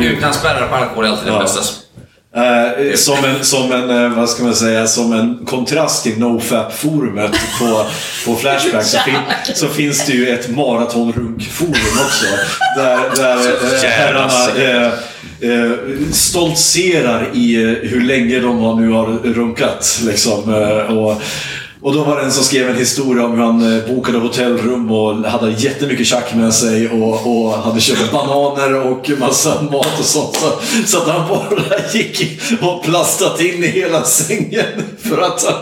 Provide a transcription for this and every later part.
Du kan spärra på alkohol alltid det bästa. Som en vad ska man säga, som en kontrast till NoFap-forumet på Flashback så finns det ju ett maratonrunk-forum också där herrarna stoltserar i hur länge de nu har runkat liksom, och då var det en som skrev en historia om hur han bokade hotellrum och hade jättemycket tjack med sig och hade köpt bananer och massa mat och sånt. Så att han bara gick och plastat in i hela sängen för att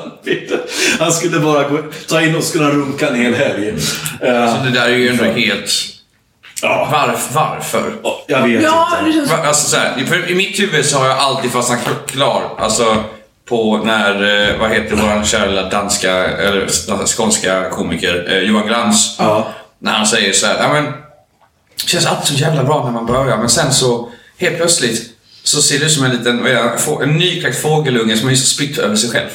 han skulle bara ta in och skulle runka en hel helg. Så det där är ju ändå helt... Ja. Varför? Jag vet inte. Alltså, så här, för i mitt huvud så har jag alltid fastnat klar. Alltså... på när, vad heter våran kära danska, eller skånska komiker, Johan Glans, när han säger så här, men känns allt så jävla bra när man börjar, men sen så helt plötsligt så ser det ut som en liten, en nykläckt fågelunge som är så spritt över sig själv.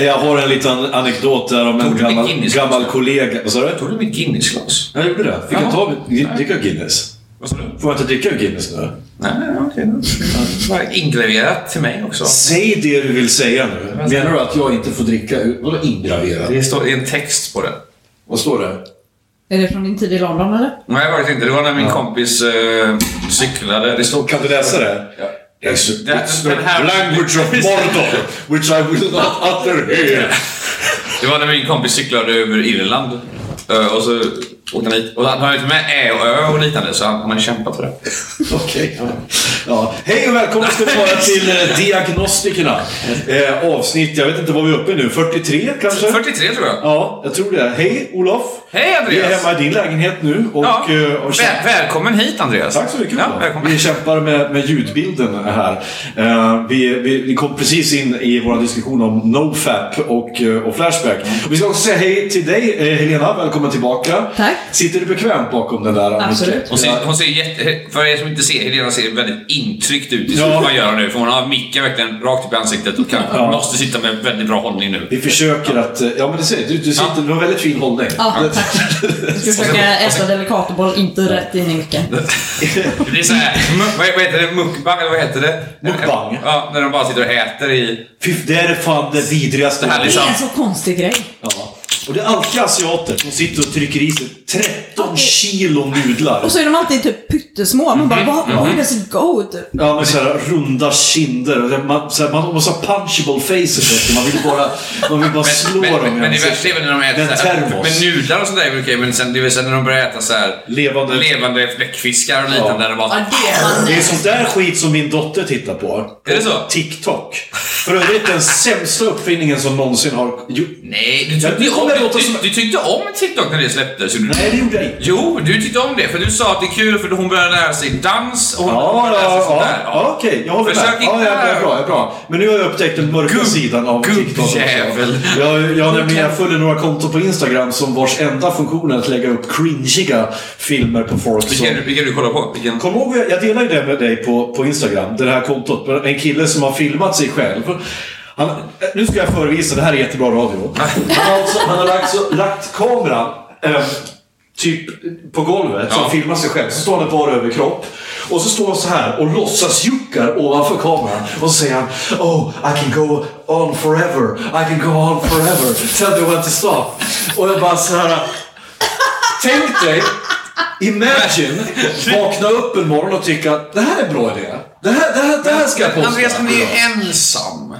Jag har en liten anekdot där om en gammal kollega. Vad sa du? Tog du mitt Guinness-glas? Jag gjorde det. Fick jag Guinness? Får jag inte dricka Guinness nu? Nej, okej. Det var ingraverat till mig också. Säg det du vill säga nu. Menar du att jag inte får dricka? Vad är ingraverat? Det står en text på det. Vad står det? Är det från din tid i London eller? Nej, jag vet inte. Det var när min kompis cyklade. Det stod... Kan du läsa det? Ja. That's the language of Mordor, which I will not utter here. Det var när min kompis cyklade över Irland. Och så... Och han har ju med ä och ö och liknande, så han har kämpat för det. Okej. Hej och välkomna ska vi vara till Diagnostikerna. Avsnitt, jag vet inte vad vi är uppe i nu, 43 kanske? 43 tror jag. Ja, jag tror det. Hej Olof. Hej Andreas. Vi är hemma i din lägenhet nu. Och välkommen hit Andreas. Tack så mycket. Vi kämpar med ljudbilden här. Vi kom precis in i våra diskussioner om NoFap och Flashback. Vi ska också säga hej till dig Helena, välkommen tillbaka. Tack. Sitter du bekvämt bakom den där? Absolut. Hon ser jätte... För er som inte ser, Helena ser väldigt intryckt ut i så man gör nu. För hon har micken verkligen rakt upp i ansiktet och måste sitta med väldigt bra hållning nu. Vi försöker att... Ja, men det ser du sitter med en väldigt fin hållning. Ja, tack. Jag ska försöka äta delikatboll, inte rätt in i micken. Det är så här... Vad heter det? Mukbang, eller vad heter det? Mukbang. Ja, när de bara sitter och äter i... Fyff, det är fan det vidrigaste. Det är en så konstig grej. Ja. Och det är alltid asiater som sitter och trycker i sig 13 kilo nudlar. Och så är de alltid typ pyttesmå. Man bara, vad är det så god? Ja, men så här runda kinder. Man har så punchable faces. Man vill bara slå dem. Men det värsta är väl när de äter så här, med nudlar och sånt där. Okay, men sen, det vill säga när de börjar äta så här levande bläckfiskar och liten där. De bara, det är sånt där skit som min dotter tittar på. Är det så? TikTok. För det är den sämsta uppfinningen som någonsin har gjort. Nej, du tyckte om TikTok när det släpptes. Nej, det gjorde jag inte. Jo, du tyckte om det. För du sa att det är kul för hon började lära sig dans. Och okej, jag håller med. Ja, bra. Men nu har jag upptäckt den mörka sidan av TikTok. Jag följer några konton på Instagram som vars enda funktion är att lägga upp cringiga filmer på folk. Vilken du kollar på? Kom ihåg, jag delar ju det med dig på Instagram. Det här kontot. En kille som har filmat sig själv. Nu ska jag förevisa, det här är jättebra radio. Han har lagt kameran typ på golvet som filmar sig själv. Så står han bara över kropp. Och så står han så här och låtsas juckar ovanför kameran. Och så säger han, I can go on forever. Tell me when to stop. Och jag bara så här, tänk dig Imagine vakna upp en morgon och tycka att det här är en bra idé. Det här ska jag posta. Andreas, men det är ensam.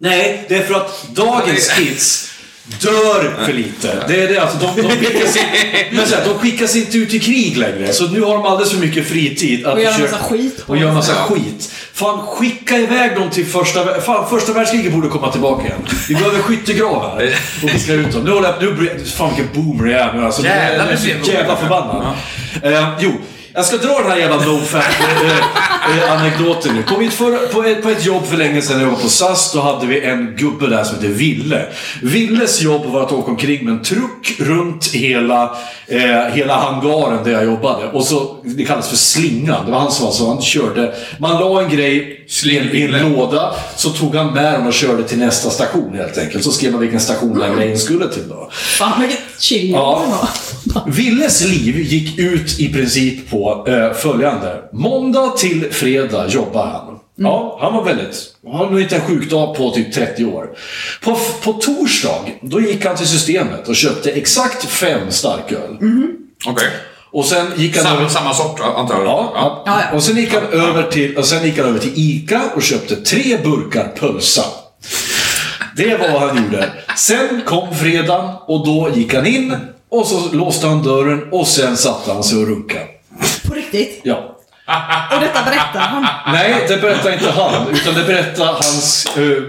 Nej, det är för att dagens kids dör för lite. Det är det, alltså de skickas inte ut i krig längre. Så nu har de alldeles för mycket fritid att och gör massa skit. Fan, skicka iväg dem till första världskriget borde komma tillbaka igen. Vi behöver skyttegravar och vi ska ut dem. Nu fan vilken boomer jag är nu, alltså, jävla förbannad. Jag ska dra den här jävla NoFap-anekdoten nu. På ett jobb för länge sedan när jag var på SAS, då hade vi en gubbe där som hette Ville. Villes jobb var att åka omkring med en truck runt hela hangaren där jag jobbade. Och så, det kallas för slingan. Det var han som var så han körde. Man la en grej i en låda, så tog han med den och körde till nästa station helt enkelt. Så skrev man vilken station den grejen skulle till då. Fan, vilket chill. Ja. Villes liv gick ut i princip på följande. Måndag till fredag jobbar han. Ja, han har nog inte en sjukdag på typ 30 år. På torsdag, då gick han till systemet och köpte exakt 5 starköl. Mm. Okej. Och sen gick han samma sort antar jag. Ja. Och sen gick han över till ICA och köpte 3 burkar pölsa. Det var vad han gjorde. Sen kom fredagen och då gick han in och så låste han dörren och sen satte han sig och runkade. På riktigt? Ja. Och detta berättar han? Nej, det berättar inte han, utan det berättar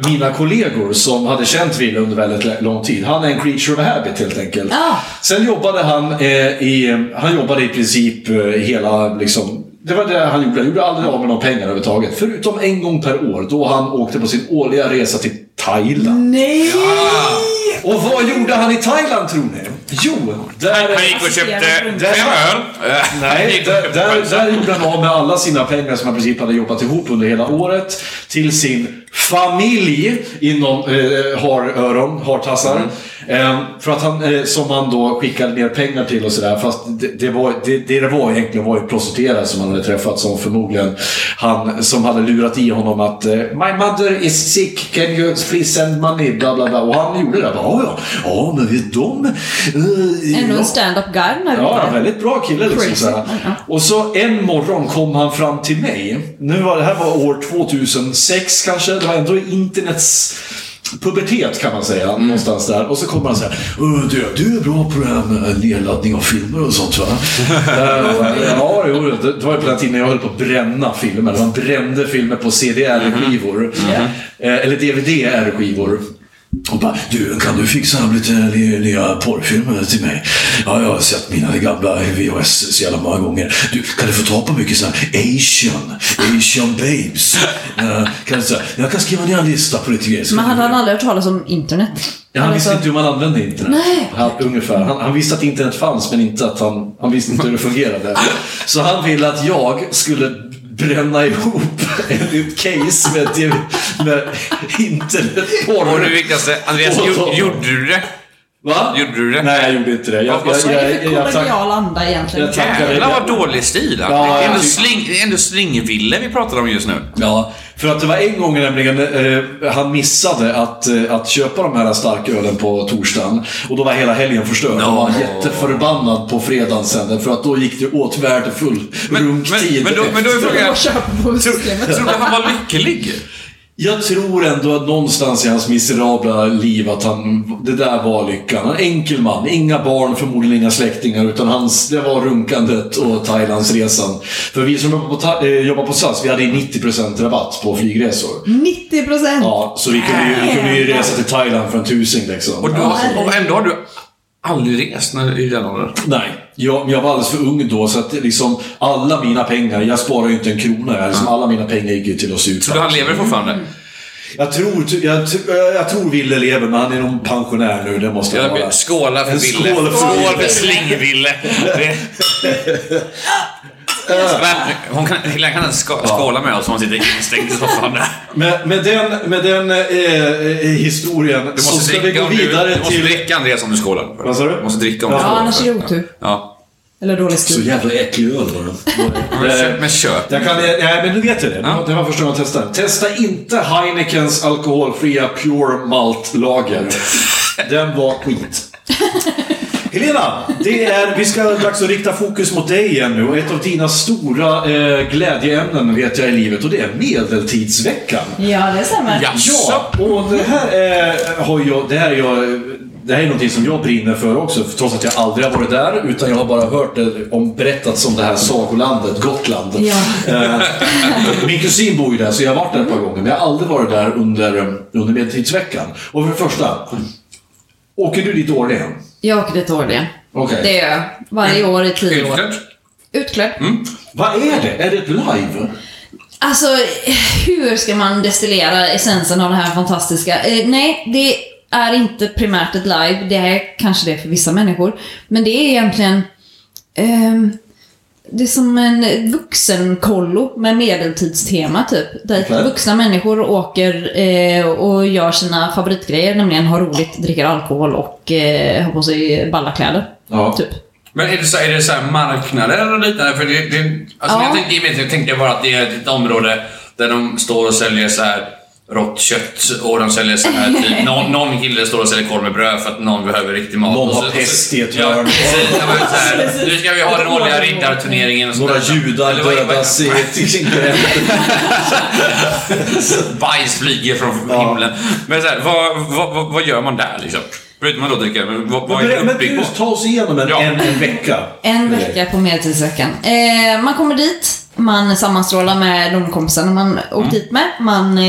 mina kollegor som hade känt Ville under väldigt lång tid. Han är en creature of habit helt enkelt. Ah. Sen jobbade han jobbade i princip hela liksom. Det var det han gjorde. Han gjorde aldrig av med några pengar överhuvudtaget. Förutom en gång per år då han åkte på sin årliga resa till Thailand. Nej! Ja. Och vad gjorde han i Thailand tror ni? Jo, han gick och köpte 5 öl. Nej, där gjorde han av med alla sina pengar som han precis hade jobbat ihop under hela året till sin familj inom hartassar. För att som han då skickade ner pengar till och sådär. Fast det var egentligen en prostituerad som han hade träffat, som förmodligen han som hade lurat i honom att my mother is sick, can you please send money, bla bla bla. Och han gjorde det. Ja, men vet de ändå en stand-up guy. Ja, en väldigt bra kille liksom, så här. Och så en morgon kom han fram till mig. Nu var det här var år 2006 kanske. Det var ändå internets pubertet kan man säga, någonstans där. Och så kommer han så här: du är bra på det här med nedladdning av filmer och sånt, va? Ja, det var ju på den tiden jag höll på att bränna filmer. Man brände filmer på CD-R-skivor eller DVD-R-skivor. Och bara, kan du fixa lite nya porrfilmer till mig? Ja, jag har sett mina gamla VHS så jävla många gånger. Du, kan du få ta på mycket sådana Asian babes? Jag kan skriva ner en lista på lite grejer. Men hade han aldrig hört talas om internet? Ja, han visste inte hur man använde internet. Nej. Han visste att internet fanns, men inte att han visste inte hur det fungerade. Så han ville att jag skulle bränna ihop ett case med internetporr. Och det viktigaste, Andreas, gjorde du det? Va? Gjorde du det? Nej, jag gjorde inte det. Jag tackade. Det var dålig stil. Ja, det är ändå slingville vi pratade om just nu. Ja, för att det var en gång nämligen han missade att köpa de här starka ölen på torsdagen. Och då var hela helgen förstörd. Han var jätteförbannad på fredagen sen, för att då gick det åt värdefull runktid. Men då är frågan, tror du han var lycklig? Jag tror ändå att någonstans i hans miserabla liv att det där var lyckan. En enkel man, inga barn, förmodligen inga släktingar, utan det var runkandet och Thailandsresan. För vi som jobbar på SAS, vi hade 90% rabatt på flygresor. 90%? Ja, så vi kunde ju resa till Thailand för 1000 liksom. Och ändå har du aldrig rest i den åldern? Nej. Jag var alldeles för ung då, så att liksom alla mina pengar, jag sparar ju inte en krona, liksom alla mina pengar gick ju till oss ut. Så han lever fortfarande? Jag tror Ville lever, men han är någon pensionär nu, det måste jag vara. Skåla för Ville. Skål för slingville. Hon kan skåla med oss om hon sitter instängd i soffan där. Med den historien du måste så ska vi gå vidare till... Du måste dricka, Andreas, om du skålar. Vad sa du? Du måste dricka om du skålar. Ja, annars är det otur. Ja. Eller dålig stil. Så jävla äcklig öl var det. Men köp. Nej, men nu vet jag det. Ja. Det var första gången jag testade. Testa inte Heinekens alkoholfria Pure Malt-lager. Den var skit. Helena, vi ska dags att rikta fokus mot dig igen nu. Och ett av dina stora glädjeämnen vet jag i livet, och det är Medeltidsveckan. Ja, det stämmer. Ja, och det här är någonting som jag brinner för också, trots att jag aldrig har varit där, utan jag har bara hört det berättats om det här sagolandet, Gotland. Ja. Min kusin bor ju där, så jag har varit där ett par gånger, men jag har aldrig varit där under Medeltidsveckan. Och för det första, åker du ditt årligen? Jag åker ditt årligen. Okay. Det är jag. Varje år i 10 år. Utklädd. Mm. Vad är det? Är det ett live? Alltså, hur ska man destillera essensen av det här fantastiska? Nej, det är inte primärt ett live. Det är kanske det för vissa människor. Men det är egentligen... det är som en vuxenkollo med medeltidstema typ. Där vuxna människor åker och gör sina favoritgrejer, nämligen ha roligt, dricker alkohol och ha på sig balla kläder. Ja. Typ. Men är det så här marknader eller liknande? För det, alltså, ja. jag tänkte bara att det är ett område där de står och säljer så här rått kött, och de säljer så här typ någon kille står och säljer korv med bröd för att någon behöver riktig mat. Någon har pest i ett hörn. Nu ska vi ha den årliga riddarturneringen. Några judar dödas i ett bajs flyger från himlen. Men så här, vad gör man där liksom? Förutom att dricka, vad är det uppbyggt på? Ta oss igenom en vecka. En vecka på Medeltidsveckan. Man kommer dit. Man sammanstrålar med de kompisarna man åkt dit med. Man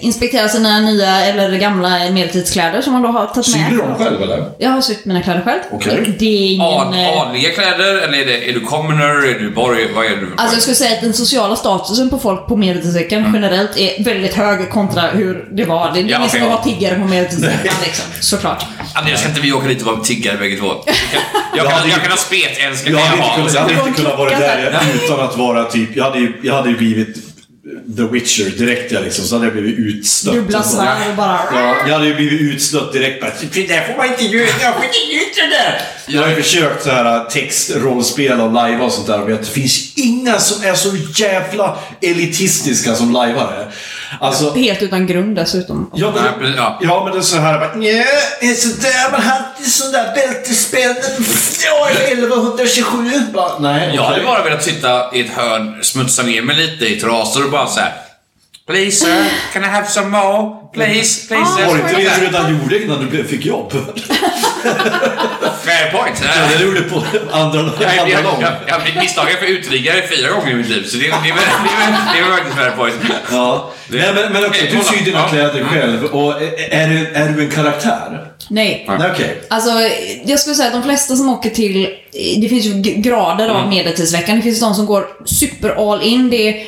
inspekterar sina nya eller gamla medeltidskläder som man då har tagit med. Syr du dem själv eller? Jag har sytt mina kläder själv. Okej. Det är ingen... Adliga kläder? Eller är du commoner? Är du borg? Vad är du? Alltså jag skulle säga att den sociala statusen på folk på Medeltidsveckan generellt är väldigt hög kontra hur det var. Det är ingen som var tiggare på Medeltidsveckan liksom. Såklart. Annars ska inte vi åka dit och vara tiggare bägge två. Jag kan ha spet, älskar jag ha. Jag hade inte kunnat vara där utan att vara typ. Jag hade ju blivit The Witcher direkt, jag liksom, så hade jag blivit utstött. Jag hade ju blivit utstött direkt. Det får man inte göra, jag får inte yttra det. Jag har ju försökt så här textrollspel och live och sånt där, men det finns inga som är så jävla elitistiska som liveare. Alltså, helt utan grund dessutom. Ja men det är så här bara, nej, det är så där man hade sån där bältespänning 1127. Nej, jag hade bara velat sitta i ett hörn, smutsa ner mig lite i trasor och bara så här, please sir, can I have some more? Please sir. Var inte det du redan gjorde innan du fick jobb? Fair point. Jag gjorde på andra gång. Jag har blivit misstagad för utliggare 4 gånger i mitt liv. Så det är verkligen fair point. Ja. Men okej, du syr dina kläder själv. Och är du en karaktär? Nej. Okay. Alltså, jag skulle säga att de flesta som åker till... Det finns ju grader av Medeltidsveckan. Det finns de som går super all in. De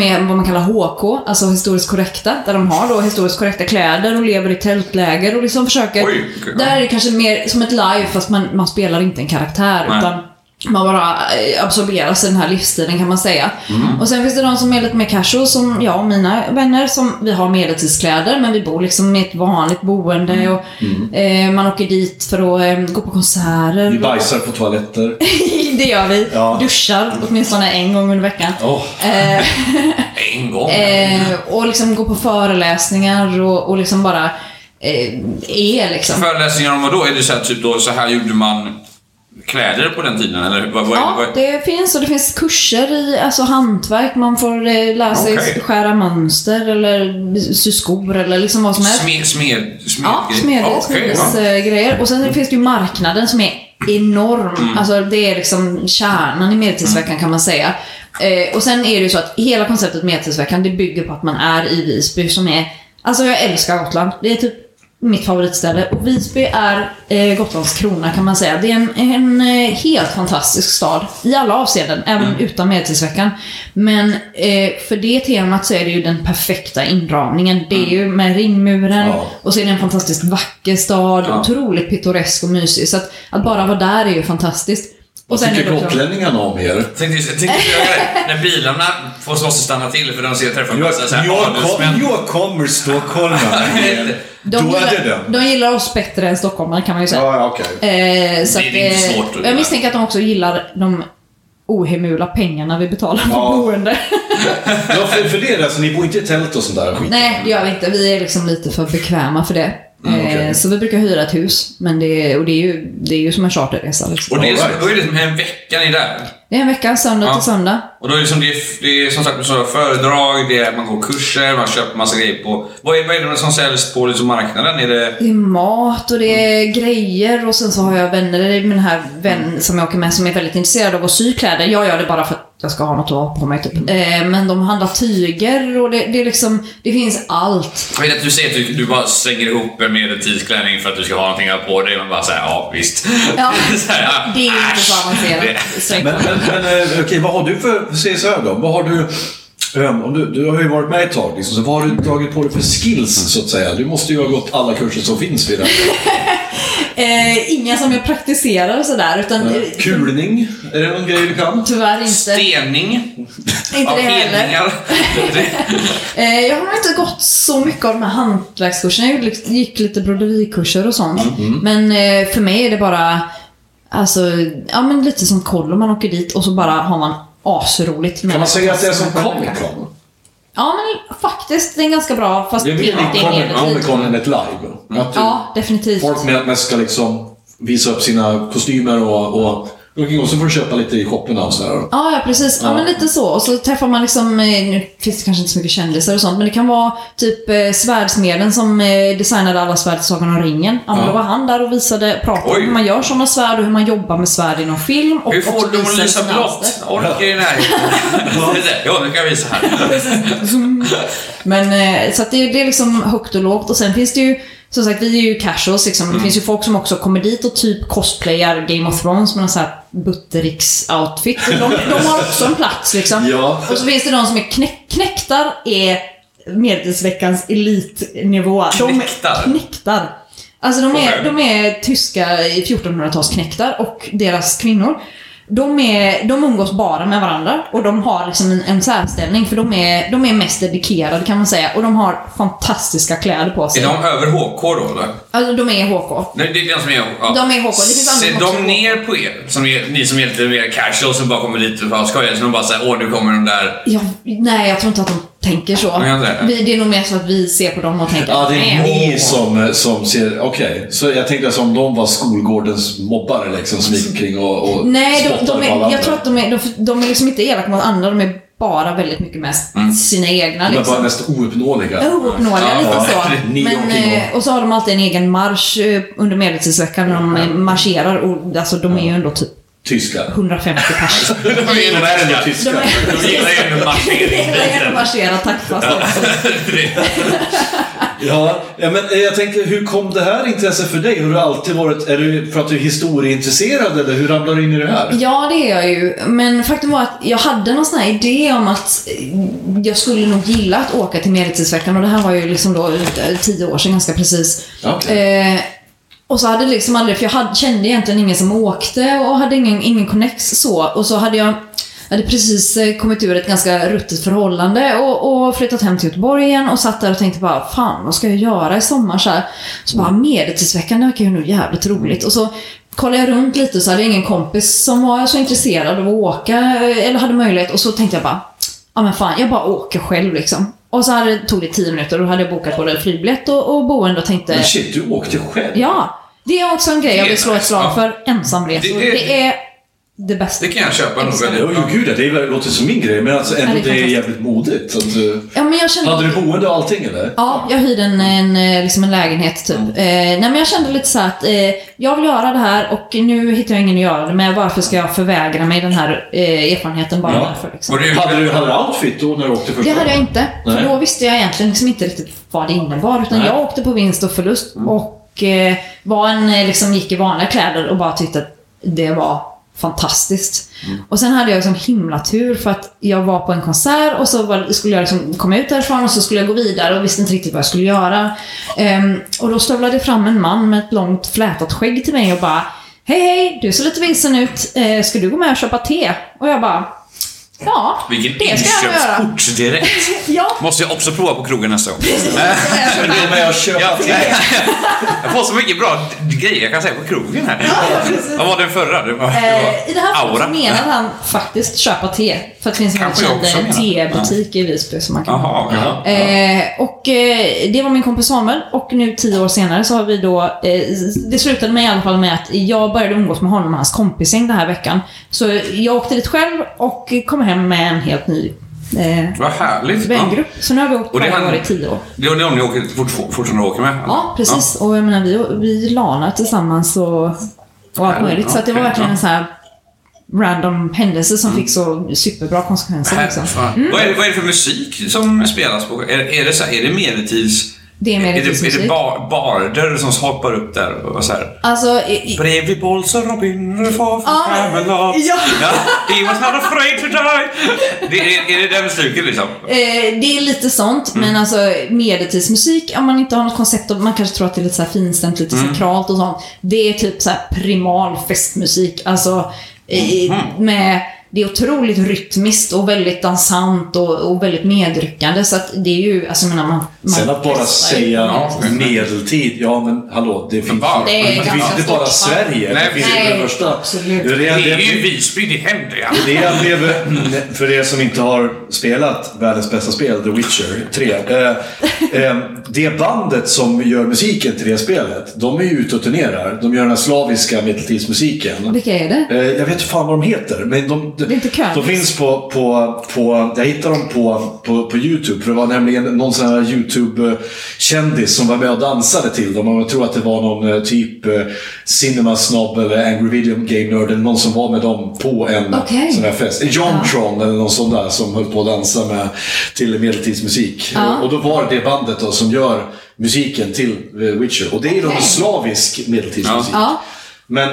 är vad man kallar HK, alltså historiskt korrekta. Där de har då historiskt korrekta kläder och lever i tältläger och liksom försöker... Oj, okay. Där är det kanske mer som ett live, fast man spelar inte en karaktär. Nej. Utan man bara absorberar sig den här livsstilen, kan man säga. Mm. Och sen finns det de som är lite mer casual, som jag och mina vänner, som vi har medeltidskläder, men vi bor liksom i ett vanligt boende. Och man åker dit för att gå på konserter. Vi bajsar på toaletter. Det gör vi. Ja. Duschar åtminstone en gång under veckan. Oh. En gång? Och liksom gå på föreläsningar och liksom bara är liksom. Föreläsningar om vad då? Är det så här, typ då, så här gjorde man... kläder på den tiden? Eller vad? Det finns kurser i alltså hantverk. Man får lära sig skära mönster eller sy skor eller liksom vad som helst. Smedgrejer. Och sen finns det ju marknaden som är enorm. Alltså det är liksom kärnan i Medeltidsveckan, kan man säga. Och sen är det ju så att hela konceptet Medeltidsveckan, det bygger på att man är i Visby, som är... Alltså jag älskar Gotland. Det är typ mitt favoritställe, och Visby är Gotlands krona, kan man säga. Det är en helt fantastisk stad i alla avseenden, även utan Medeltidsveckan. Men för det temat så är det ju den perfekta inramningen. Det är ju med ringmuren, och så är det en fantastiskt vacker stad, otroligt pittoresk och mysig. Så att bara vara där är ju fantastiskt. Och sen tycker gotlänningarna om er? Tänkte jag när bilarna får oss stanna till för de ser träffar massa så här. Jag kommer Stockholm. De gillar oss bättre än stockholmare, kan man ju säga. Ja, okej. Så det är inte svårt. Jag misstänker att de också gillar de ohemula pengarna vi betalar på boende. Ja, för det är det, alltså, ni bor inte i tält och sånt där skit. Nej, det gör vi inte. Vi är liksom lite för bekväma för det. Okay. Så vi brukar hyra ett hus, men det är ju som en charterresa liksom. Och det är då är det som en vecka ni där. Det är en vecka, söndag till söndag. Och då är det som det är som sagt sådana föredrag, det är man går kurser, man köper massa grejer på. Vad är det som säljs på liksom marknaden? Det är mat och det är grejer, och sen så har jag vänner, det är min här vän som jag åker med som är väldigt intresserad av att sy kläder. Jag gör det bara för att jag ska ha något att ha på mig typ. Men de handlar tyger och det är liksom, det finns allt. Jag vet att du säger att du bara slänger ihop med en tidsklänning för att du ska ha någonting på dig, men bara såhär, ja visst. Ja, här, det är ju inte så avancerat. Men okej, vad har du för CSR då? Vad har du... Du har ju varit med ett tag liksom, så vad har du dragit på dig för skills så att säga? Du måste ju ha gått alla kurser som finns vid det. Inga som jag praktiserar och sådär, utan kulning, är det någon grej du kan? Tyvärr inte. Stening. Inte det heller. Jag har inte gått så mycket av de här hantverkskurserna. Jag gick lite broderikurser och sånt. Mm-hmm. Men för mig är det bara alltså, ja men lite som koll om man åker dit och så bara har man asroligt. Kan man säga att det är som Comic-Con? Ja, men faktiskt, det är ganska bra. Fast det är Comic-Con ett live. Ja, definitivt. Folk med att man ska liksom visa upp sina kostymer och och så får du köpa lite i shoppen och sådär. Ja, precis. Ja, men lite så. Och så träffar man liksom, nu finns det kanske inte så mycket kändisar och sånt, men det kan vara typ svärdsmeden som designade alla svärd i Sagan om ringen. Ja, men då var han där och pratade om hur man gör sådana svärd och hur man jobbar med svärd i någon film. Och hur får du att lysa blått? Orkar i närheten? Jo, nu kan jag visa här. Men så att det är liksom högt och lågt. Och sen finns det ju, som sagt, vi är ju casuals liksom. Det finns ju folk som också kommer dit och typ cosplayar Game of Thrones med någon sån här Buttericks-outfit. De har också en plats liksom. Ja. Och så finns det de som är knäktar, är Medeltidsveckans elitnivå. Knäktar. Alltså de är tyska 1400-tals knäktar, och deras kvinnor, de umgås bara med varandra, och de har liksom en särställning, för de är mest dedikerade kan man säga, och de har fantastiska kläder på sig. Är de över HK då eller? Alltså de är HK. Nej, det är de som är HK. Ja. De är HK. Ser de ner på er som är, ni som är lite mer casual som bara kommer lite för att skoja, så de bara säger åh nu kommer de där. Ja, nej, jag tror inte att de tänker så. Det är nog mer så att vi ser på dem och tänker. Ja, det är ni som ser. Okej. Så jag tänkte som de var skolgårdens mobbare liksom, som gick kring och nej, jag tror att de är liksom inte elaka mot andra, de är bara väldigt mycket mest sina egna liksom. De är bara mest ouppnåeliga. Lite så. Men, och så har de alltid en egen marsch under Medeltidsveckan när de marscherar, och alltså de är ju ändå typ tyska. 150 personer. De är ju värre än tyska. De gillar ju att marschera. Tack fast också. Ja, men jag tänkte, hur kom det här intresset för dig? Har du alltid varit, är du för att du är historieintresserad, eller hur ramlar du in i det här? Ja, det är jag ju. Men faktum var att jag hade någon sån här idé om att jag skulle nog gilla att åka till Medeltidsveckan, och det här var ju liksom då 10 år sedan ganska precis. Okay. Och så hade det liksom aldrig, för jag kände egentligen ingen som åkte och hade ingen connex så. Och så hade jag hade precis kommit ur ett ganska ruttet förhållande och flyttat hem till Göteborg igen, och satt där och tänkte bara, fan vad ska jag göra i sommar så här? Så bara, Medeltidsveckan, det verkar ju nu jävligt roligt. Och så kollade jag runt lite, så hade jag ingen kompis som var så intresserad av att åka eller hade möjlighet, och så tänkte jag bara, ja men fan, jag bara åker själv liksom. Och så tog det 10 minuter, och då hade jag bokat både flygbiljett och boende och tänkte... Men shit, du åkte själv? Ja, det är också en grej jag vill slå ett slag för, ensamresor. Det är det bästa. Det kan jag köpa nog väldigt. Jo gud, det låter som min grej, men alltså ändå det är jävligt modigt. Hade du boende och allting eller? Ja, jag hyrde en lägenhet typ. Nej, men jag kände lite så att jag vill göra det här, och nu hittar jag ingen att göra det, men varför ska jag förvägra mig den här erfarenheten bara därför liksom. Och hade du outfit då när du åkte först? Det hade jag inte, för då visste jag egentligen liksom inte riktigt vad det innebar, utan jag åkte på vinst och förlust och liksom gick i vanliga kläder och bara tyckte att det var fantastiskt. Och sen hade jag liksom himla tur, för att jag var på en konsert, och så skulle jag liksom komma ut därifrån, och så skulle jag gå vidare och visste inte riktigt vad jag skulle göra. Och då stövlade fram en man med ett långt flätat skägg till mig och bara, hej du ser lite vilsen ut, ska du gå med och köpa te? Och jag bara, Ja, vilket inköpskort direkt. Ja. Måste jag också prova på krogen nästa gång. Jag får så mycket bra grejer jag kan säga på krogen här. Ja, vad var den förra? Det var I det här fallet menar han faktiskt köpa te. För att det finns en tebutik i Visby som man kan och det var min kompis Samuel. Och nu 10 år senare så har vi då det slutade med i alla fall med att jag började umgås med honom och hans kompising den här veckan. Så jag åkte dit själv och kom hem med en helt ny vad härligt vängrupp. Ja. Så nu har vi åkt varje år i 10 år. Det är om ni åker fortfarande åker med? Eller? Ja, precis. Ja. Och jag menar, vi lanar tillsammans och allt möjligt. Så att det var verkligen en så här random händelse som fick så superbra konsekvenser. Vad är det för musik som spelas på? Är det medeltids? Är det barder som hoppar upp där och så här. Alltså bredvid Bolsa Robin Ruffo Camelot. Ja. He was not afraid to die. Är det den sluken liksom? Det är lite sånt, men alltså medeltidsmusik, om man inte har något koncept och man kanske tror att det är lite så här finstämt, lite sakralt och sånt. Det är typ så här primal festmusik, alltså med det är otroligt rytmiskt och väldigt dansant och väldigt medryckande, så att det är ju alltså menar man sen att bara säga medeltid, ja men hallå, det finns inte bara Sverige. Nej, det finns det första. Det är ju Visby, det händer ja. Det blev för er som inte har spelat världens bästa spel The Witcher 3. Det bandet som gör musiken till det spelet, de är ju ute och turnerar. De gör den här slaviska medeltidsmusiken. Vilka är det? Jag vet inte fan vad de heter, men de finns på jag hittar dem på YouTube, för det var nämligen någon sån här YouTube-kändis som var med och dansade till dem, och jag tror att det var någon typ cinemasnobb eller Angry Video Game Nerd eller någon som var med dem på en sån här fest. Jontron eller någon sån där som höll på att dansa med till medeltidsmusik. Och då var det bandet då som gör musiken till Witcher, och det är då slavisk medeltidsmusik. Men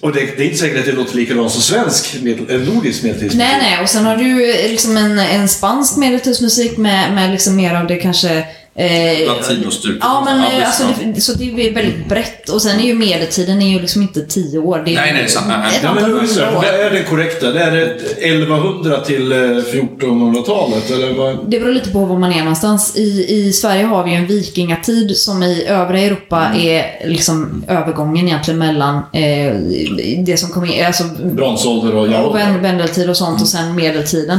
och det är inte säkert att det låter likadant som svensk nordisk medeltidsmusik. Nej, och sen har du liksom en spansk medeltidsmusik med liksom mer av det kanske latinostyrk. Ja, men alltså, det, så det är väldigt brett. Och sen är ju medeltiden är ju liksom inte 10 år. Det är nej, sant. Det är det korrekta. Det är det 1100 till 1400-talet eller vad? Det beror lite på var man är någonstans. I Sverige har vi ju en vikingatid som i övriga Europa är liksom övergången egentligen mellan det som kommer alltså bronsålder och vändeltid och sånt och sen medeltiden.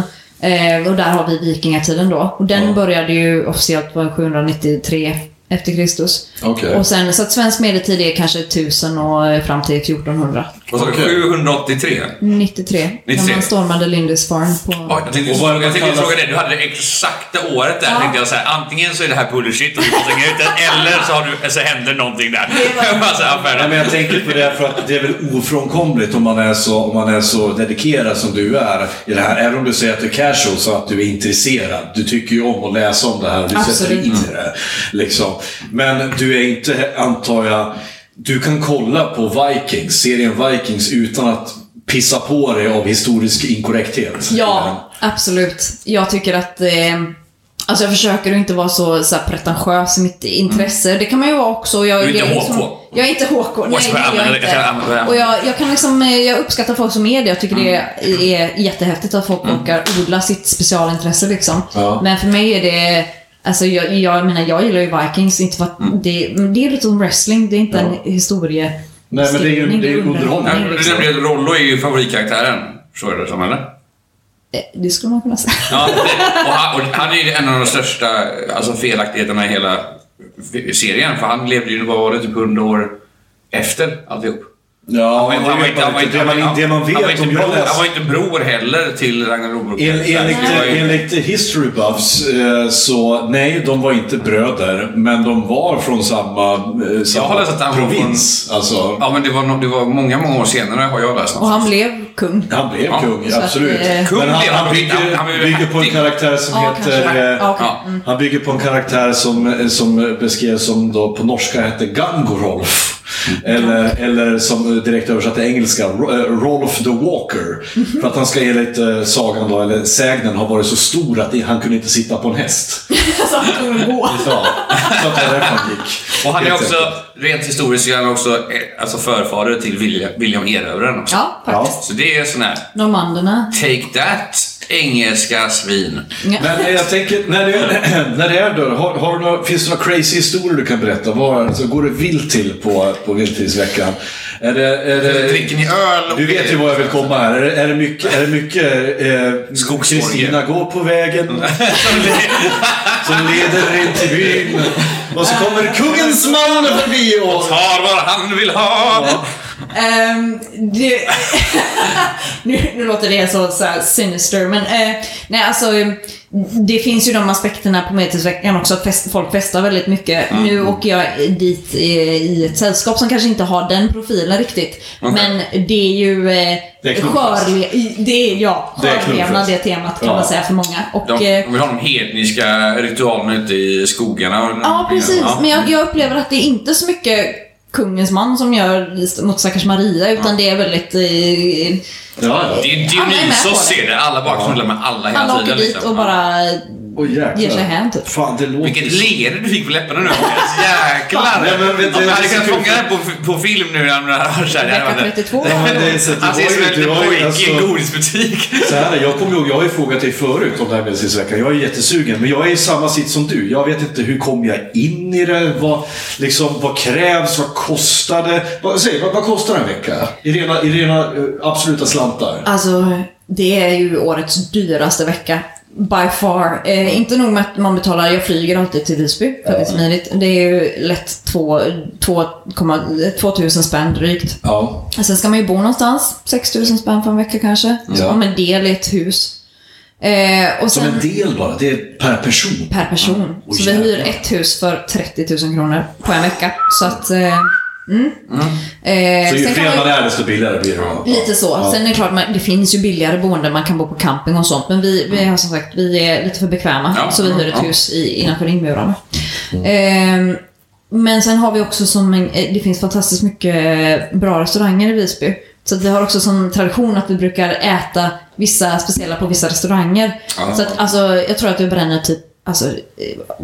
Och där har vi vikingatiden då. Och den började ju officiellt på 793 efter Kristus. Och sen, så att svensk medeltid är kanske 1000 och fram till 1400. Och så 783? 93. När man stormade Lindisfarne på... Jag tänkte fråga dig, du hade det exakta året där. Tänkte jag så här, antingen så är det här bullshit och du får tänka ut det, eller så händer någonting där. Nej, men jag tänker på det för att det är väl ofrånkomligt om man är så dedikerad som du är i det här. Även om du säger att du är casual, så att du är intresserad. Du tycker ju om att läsa om det här och du sätter dig in i det. Liksom. Men du är inte, antar jag... Du kan kolla på Vikings, serien Vikings, utan att pissa på dig av historisk inkorrekthet. Ja, absolut. Jag tycker att... Alltså jag försöker inte vara så här pretentiös i mitt intresse. Det kan man ju vara också. Jag är inte HK. Nej, jag uppskattar folk som är det. Jag tycker det är jättehäftigt att folk orkar odla sitt specialintresse liksom. Ja. Men för mig är det... Alltså jag gillar ju Vikings, inte för att det är lite som wrestling, det är inte en historia. Nej, men det är ju underhållning. Rollo är ju favoritkaraktären, så är det som eller? Det skulle man kunna säga. Ja, han är ju en av de största alltså felaktigheterna i hela serien, för han levde ju bara typ 100 år efter alltihop. Ja, han var inte bror heller till Ragnar Lodbrok. Enligt history buffs så nej, de var inte bröder, men de var från samma provins. Alltså. Ja, men det var många år senare har jag läst. Och han blev kung. Han blev kung, absolut. Men han bygger på en karaktär som han bygger på en karaktär som beskrevs som då på norska hette Gangorolf. Eller som direkt översatt till engelska Rolf the Walker, för att han ska enligt sagan då, eller sägnen, har varit så stor att han kunde inte sitta på en häst. Så han kunde gå. Så att det gick. Och han är också rent historiskt alltså förfader till William Erövraren också. Ja, faktiskt. Så det är sån här Normanderna. Take that. engelska svin. Ja. Men jag tänker, när det är då, har du några, finns det några crazy historier du kan berätta? Alltså, går det vilt till på Medeltidsveckan? Dricker ni öl? Du vet ju vad jag vill komma här. Är det mycket Kristina går på vägen som leder in till byn. Och så kommer kungens man förbi och tar vad han vill ha. Ja. Nu låter det så här sinister, men nej, alltså det finns ju de aspekterna på Medeltidsveckan också, att folk festar väldigt mycket. Mm. Nu åker jag dit i ett sällskap som kanske inte har den profilen riktigt, men det är ju skörlevnad det temat kan man säga för många. Och de vill ha de hedniska ritualerna ute i skogarna. Ja, precis, men jag upplever att det är inte så mycket kungens man som gör mot stackars Maria, utan det är väldigt det är Dionysos ser det, alla bara knullar med alla hela tiden. Alla åker dit liksom, och bara ger sig hän typ. Fan, vilket leende du fick på läpparna nu. Jäklar. Jag hade kunnat fånga den på film nu. Vecka 32. Alltså det är som en pojk i en godisbutik. Jag kommer ihåg, jag har ju frågat dig förut om det här Medeltidsveckan. Jag är jättesugen, men jag är i samma sitt som du. Jag vet inte, hur kom jag in i det? Vad krävs? Vad kostar det? Vad kostar en vecka? I rena absoluta slantar. Alltså det är ju årets dyraste vecka. By far. Inte nog med att man betalar, jag flyger alltid till Visby för att det är smidigt. Det är ju lätt 2 000 spänn drygt. Ja. Sen ska man ju bo någonstans, 6 000 spänn för en vecka kanske. Så har man en del i ett hus. Och som sen, en del bara, det är per person. Ja. Så vi hyr ett hus för 30 000 kronor på en vecka. Så att... Så ju fler man är desto billigare blir det. Lite så. Ja. Sen är det klart, det finns ju billigare boende, man kan bo på camping och sånt, men vi har som sagt, vi är lite för bekväma, så vi hyr ett hus innanför inmurarna. Men sen har vi också det finns fantastiskt mycket bra restauranger i Visby. Så vi har också som tradition att vi brukar äta vissa speciella på vissa restauranger. Ja. Så att, alltså, jag tror att vi bränner typ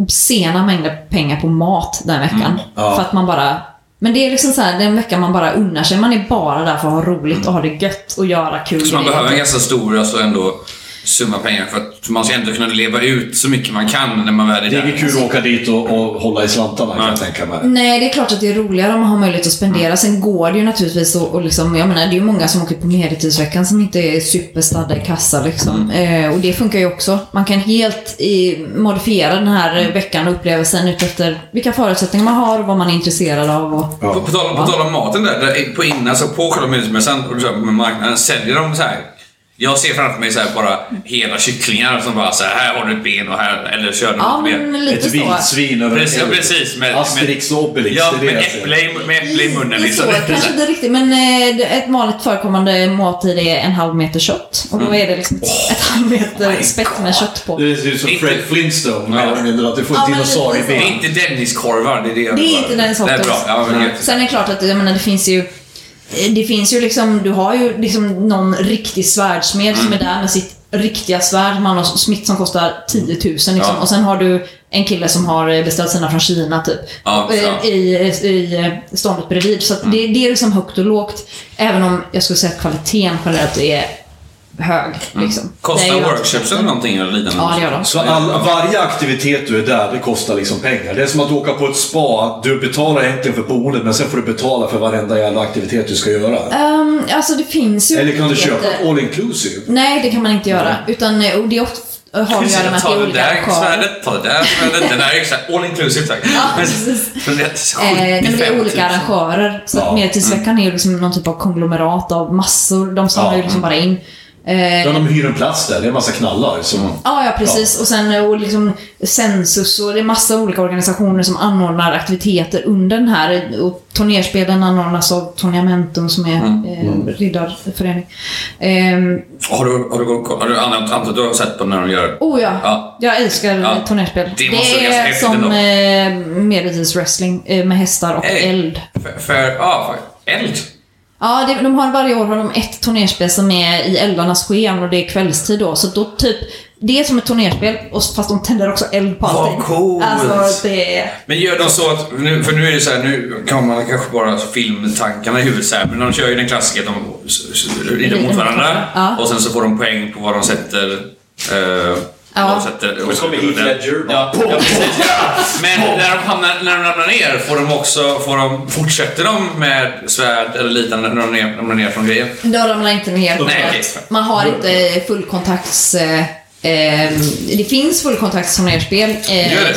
sena mängder pengar på mat den veckan. För att man bara... Men det är liksom så här, den veckan man bara unnar sig. Man är bara där för att ha roligt och ha det gött och göra kul. Så man behöver en ganska stor ändå summa pengar för att man ska ändå kunna leva ut så mycket man kan när man väl är där. Det är inget kul att åka dit och hålla i slantarna, kan jag tänka mig. Nej, det är klart att det är roligare om man har möjlighet att spendera. Sen går det ju naturligtvis och liksom, jag menar, det är ju många som åker på Medeltidsveckan som inte är superstadda i kassa liksom. Och det funkar ju också. Man kan helt modifiera den här veckan och upplevelsen utefter vilka förutsättningar man har och vad man är intresserad av. På tal om maten där på innan, så på själva Medeltidsmässan och med marknaden säljer de så här. Jag ser framför mig så här bara hela kycklingar som bara så här har du ett ben och här eller kör du med ett vildsvin över. Precis med Asterix och Obelix. Ja, det med äpple i munnen liksom. Det kanske inte riktigt, men ett vanligt förekommande måltid är en halv meter kött, och då är det liksom ett halv meter spett med kött på. Det ser ut som Fred Flintstone eller att du får dinosaurier. Det är inte Denniskorvar, det är inte den sorten. Det är bra. Ja, men sen är det klart att jag menar, det finns ju liksom, du har ju liksom någon riktig svärdsmed som är där med sitt riktiga svärd, man har smitt som kostar 10 000 liksom. Och sen har du en kille som har beställt sina från Kina typ i ståndet bredvid, så att det är liksom högt och lågt, även om jag skulle säga att kvaliteten generellt är hög liksom. Kostar workshops eller någonting eller liknande? Ja, det gör de. Så varje aktivitet du är där, det kostar liksom pengar. Det är som att åka på ett spa, du betalar egentligen för boendet, men sen får du betala för varenda jävla aktivitet du ska göra. Alltså det finns ju. Eller kan du köpa all inclusive? Nej, det kan man inte göra, utan det är ofta har jag med att olika arrangemang. Det där är all inclusive tack. Men det är olika arrangörer, så att Medeltidsveckan är liksom någon typ av konglomerat av massor. De samlar ju liksom bara in. De hyr en plats där, det är en massa knallar som... Ja, precis, och sen och liksom Census, och det är massa olika organisationer som anordnar aktiviteter under den här, och turnerspelen anordnas av Torniamentum som är riddarförening. Har du sett på när de gör? Ja, jag älskar turnerspel. Det är som medeltidswrestling med hästar och eld. Eld? Ja, de har varje år har de ett turnerspel som är i eldarnas sken, och det är kvällstid då. Så då typ Det är som ett turnerspel, fast de tänder också eld på allting. Vad coolt! Alltså, det... Men gör de så att, för nu är det så här, nu kan man kanske bara filmtankarna i huvudet så här, men de kör ju den klassiska, de rider mot varandra, ja. Och sen så får de poäng på vad de sätter. Ja. Och så kommer Heath Ledger. Ja, men när de ramlar ner får de också, fortsätter de med svärd eller liknande när de ramlar ner från grejen? De ramlar inte ner. Nej, man har inte fullkontakts... det finns fullkontakts turnerspel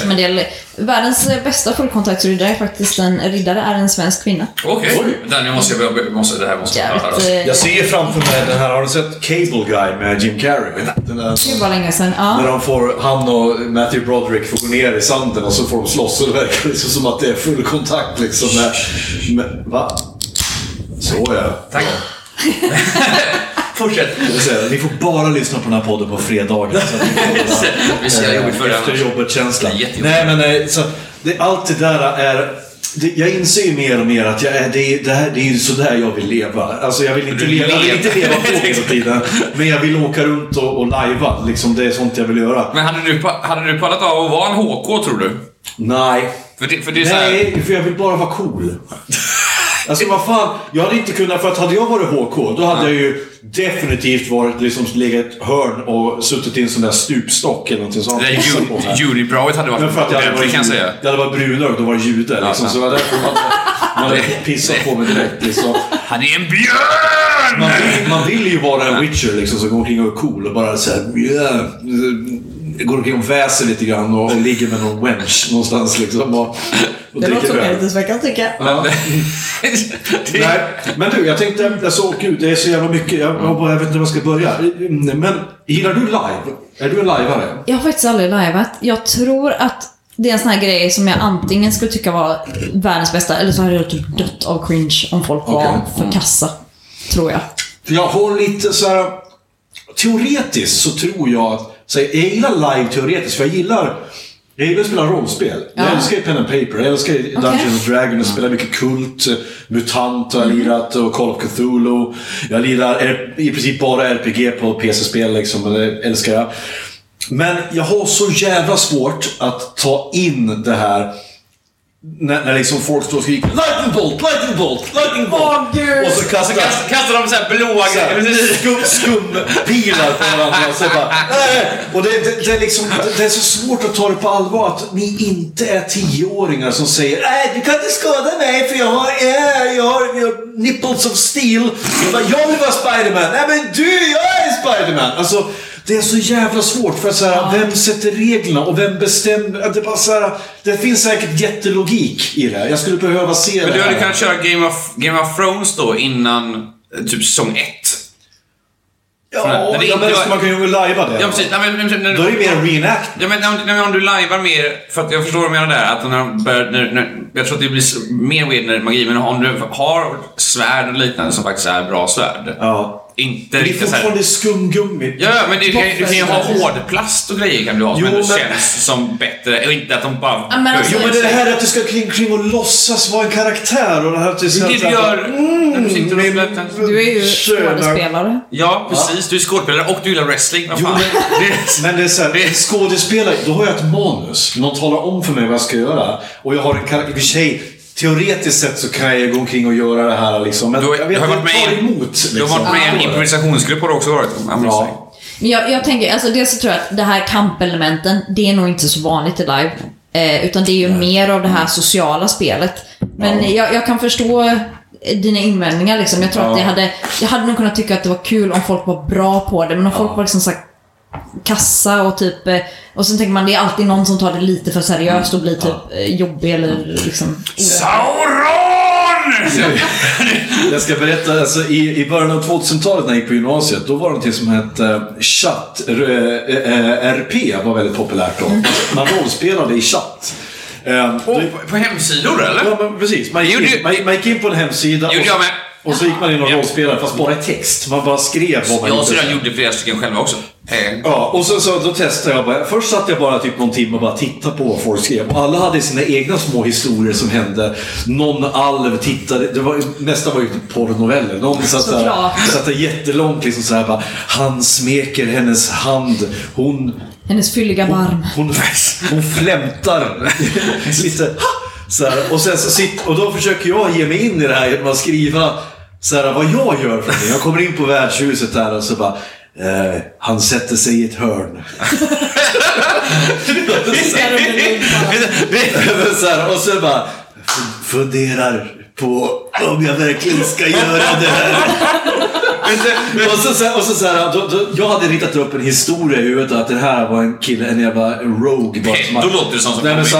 som en del. Världens bästa fullkontaktsriddare är faktiskt en riddare, är en svensk kvinna. Okej, den måste det här måste jag höra. Jag ser framför mig den här, har du sett Cable Guy med Jim Carrey? Den där, det var länge sedan, ja. När de får, han och Matthew Broderick får gå ner i sanden och så får de slåss och det verkar liksom som att det är fullkontakt liksom med, va? Så ja. Tack. Fortsätt. Ni får bara lyssna på den här podden på fredagar så att ni får efter jobbet-känslan. Nej, men så, det, allt det där är... Det, jag inser ju mer och mer att det är ju sådär jag vill leva. Alltså jag vill inte leva på tiden, men jag vill åka runt och lajva. Liksom, det är sånt jag vill göra. Men hade du pallat av att vara en HK, tror du? Nej. För det är så här... Nej, för jag vill bara vara cool. Alltså vad fan, jag hade inte kunnat, för att hade jag varit HK, då hade jag ju definitivt varit liksom legat ett hörn och suttit i en sån där stupstock eller någonting sånt. Jurybrauet hade varit, men för att jag hade varit brunögd och var jude liksom, så var det därför man hade pissat på mig direkt liksom. Han är en björn! Man vill ju vara en Witcher liksom, som går omkring och är cool och bara såhär går omkring och väser lite grann och ligger med någon wench någonstans liksom och det låter som Medeltidsveckan, tycker jag. Ja. Nej, men du, jag tänkte, jag såg ut, det är så jävla mycket, jag vet inte var jag ska börja. Men gillar du live? Är du en liveare? Jag har faktiskt aldrig liveat. Jag tror att det är en sån här grej som jag antingen skulle tycka var världens bästa, eller så hade jag typ dött av cringe om folk var för kassa, tror jag. För jag har lite så här, teoretiskt så tror jag att, så jag gillar live teoretiskt, för jag gillar att spela rollspel. Ja. Jag älskar pen and paper, jag älskar Dungeons & Dragons, jag spelar mycket Kult, Mutant, jag har lirat och Call of Cthulhu. Jag lirar i princip bara RPG på PC-spel liksom, det älskar jag. Men jag har så jävla svårt att ta in det här när liksom folk står och skriker lightning bolt och så kastar de så här blåa skumpilar på varandra och så bara, och det är liksom, det är så svårt att ta det på allvar att ni inte är 10-åringar som säger nej, du kan inte skada mig för jag har nipples of steel. Jag vill vara Spiderman. Nej, men du, jag är Spiderman. Alltså det är så jävla svårt, för att så här, vem sätter reglerna och vem bestämmer? Det, bara så här, det finns säkert jättelogik i det här. Jag skulle behöva se. Men det, du hade kunnat köra Game of Thrones då innan typ säsong 1. Men man kan ju lajva det. Ja, precis. Då är det mer en reenact. Ja, men om du lajvar mer, för att jag förstår mer där att jag tror att det blir mer weird när magi, men om du har svärd och liknande som faktiskt är bra svärd. Ja. Inte det är fortfarande skumgummi. Ja, men du kan ju ha hårdplast och grejer kan du ha, men det känns som bättre. Och inte att de bara... Jo, men det här att du ska kring och låtsas vara en karaktär och det här att du ska... Det du gör... Du är ju skådespelare. Ja, precis. Du är skådespelare och du gillar wrestling. Jo, men det är så här, skådespelare, då har jag ett manus. Någon talar om för mig vad jag ska göra. Och jag har en karaktär... Teoretiskt sett så kan jag gå omkring och göra det här liksom. Men jag vet inte vad emot liksom. Du har varit med i en improvisationsgrupp, har du också varit. Ja. Jag tänker, alltså dels så tror jag att det här kampelementen, det är nog inte så vanligt i live, utan det är ju mer av det här sociala spelet. Men jag kan förstå dina invändningar liksom. Jag tror att jag hade nog kunnat tycka att det var kul om folk var bra på det. Men om folk var liksom så här kassa och typ, och sen tänker man det är alltid någon som tar det lite för seriöst och blir typ jobbig eller liksom Sauron! Jag ska berätta, alltså, i början av 2000-talet när jag gick på gymnasiet, då var det någonting som hette chatt, RP var väldigt populärt då. Man rollspelade i chatt. På hemsidor eller? Ja, men precis, man gick in på en hemsida och så gick man in och rollspelade, fast bara i text. Man bara skrev vad man gjorde. Jag gjorde flera stycken själva också. Ja, och så då testade jag bara. Först satt jag bara typ någon timme och bara tittade på vad folk skrev. Alla hade sina egna små historier som hände. Någon alv tittade. Det var nästan var ju porrnoveller. Någon satt där jättelångt liksom så här bara, han smeker hennes hand. Hennes fylliga varm. Hon flämtar. Lite så här, och sen så och då försöker jag ge mig in i det här genom att skriva så här vad jag gör för det. Jag kommer in på värdshuset där och så bara han sätter sig i ett hörn. Och så bara funderar på om jag verkligen ska göra det här. Och så såhär, jag hade ritat upp en historia i huvudet att det här var en kille, en jävla rogue. Då låter det som nej, men så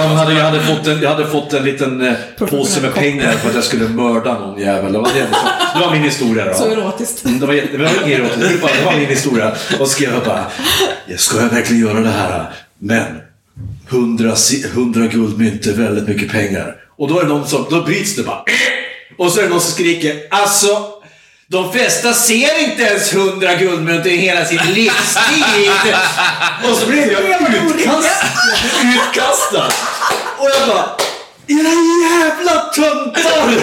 jag hade fått en liten påse med pengar för att jag skulle mörda någon jävel. Det var min historia då. Så erotiskt. Det var erotiskt, det var min historia. Och skrev jag bara, ska jag verkligen göra det här? Men 100 guldmynt är väldigt mycket pengar. Och då är det någon som, då bryts det bara. Och så är det någon som skriker, alltså de flesta ser inte ens 100 guldmynt i hela sin livstid. Och så blev jag utkastad. Och jag bara, era jävla töntar.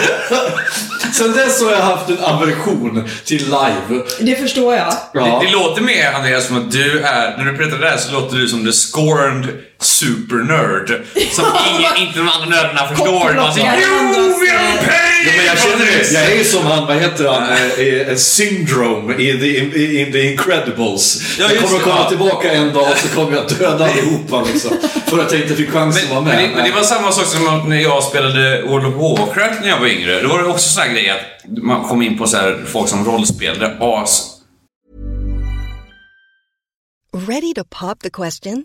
Sen dess har jag haft en aversion till live. Det förstår jag. Ja. Det låter mer, Andreas, som att du är, när du pratar där så låter du som the scorned supernerd. Som inte de andra nördarna förstår. Man säger, jo, vi har pengar! Jag är ju som han, vad heter han? Syndrome in The Incredibles. Jag kommer att komma tillbaka en dag och så kommer jag döda allihopa. Liksom, för att jag inte fick chansen att vara med. Men det var samma sak som när jag spelade World of Warcraft när jag var yngre. Då var det också sån här grej att man kom in på så här folk som rollspelade. As. Ready to pop the question?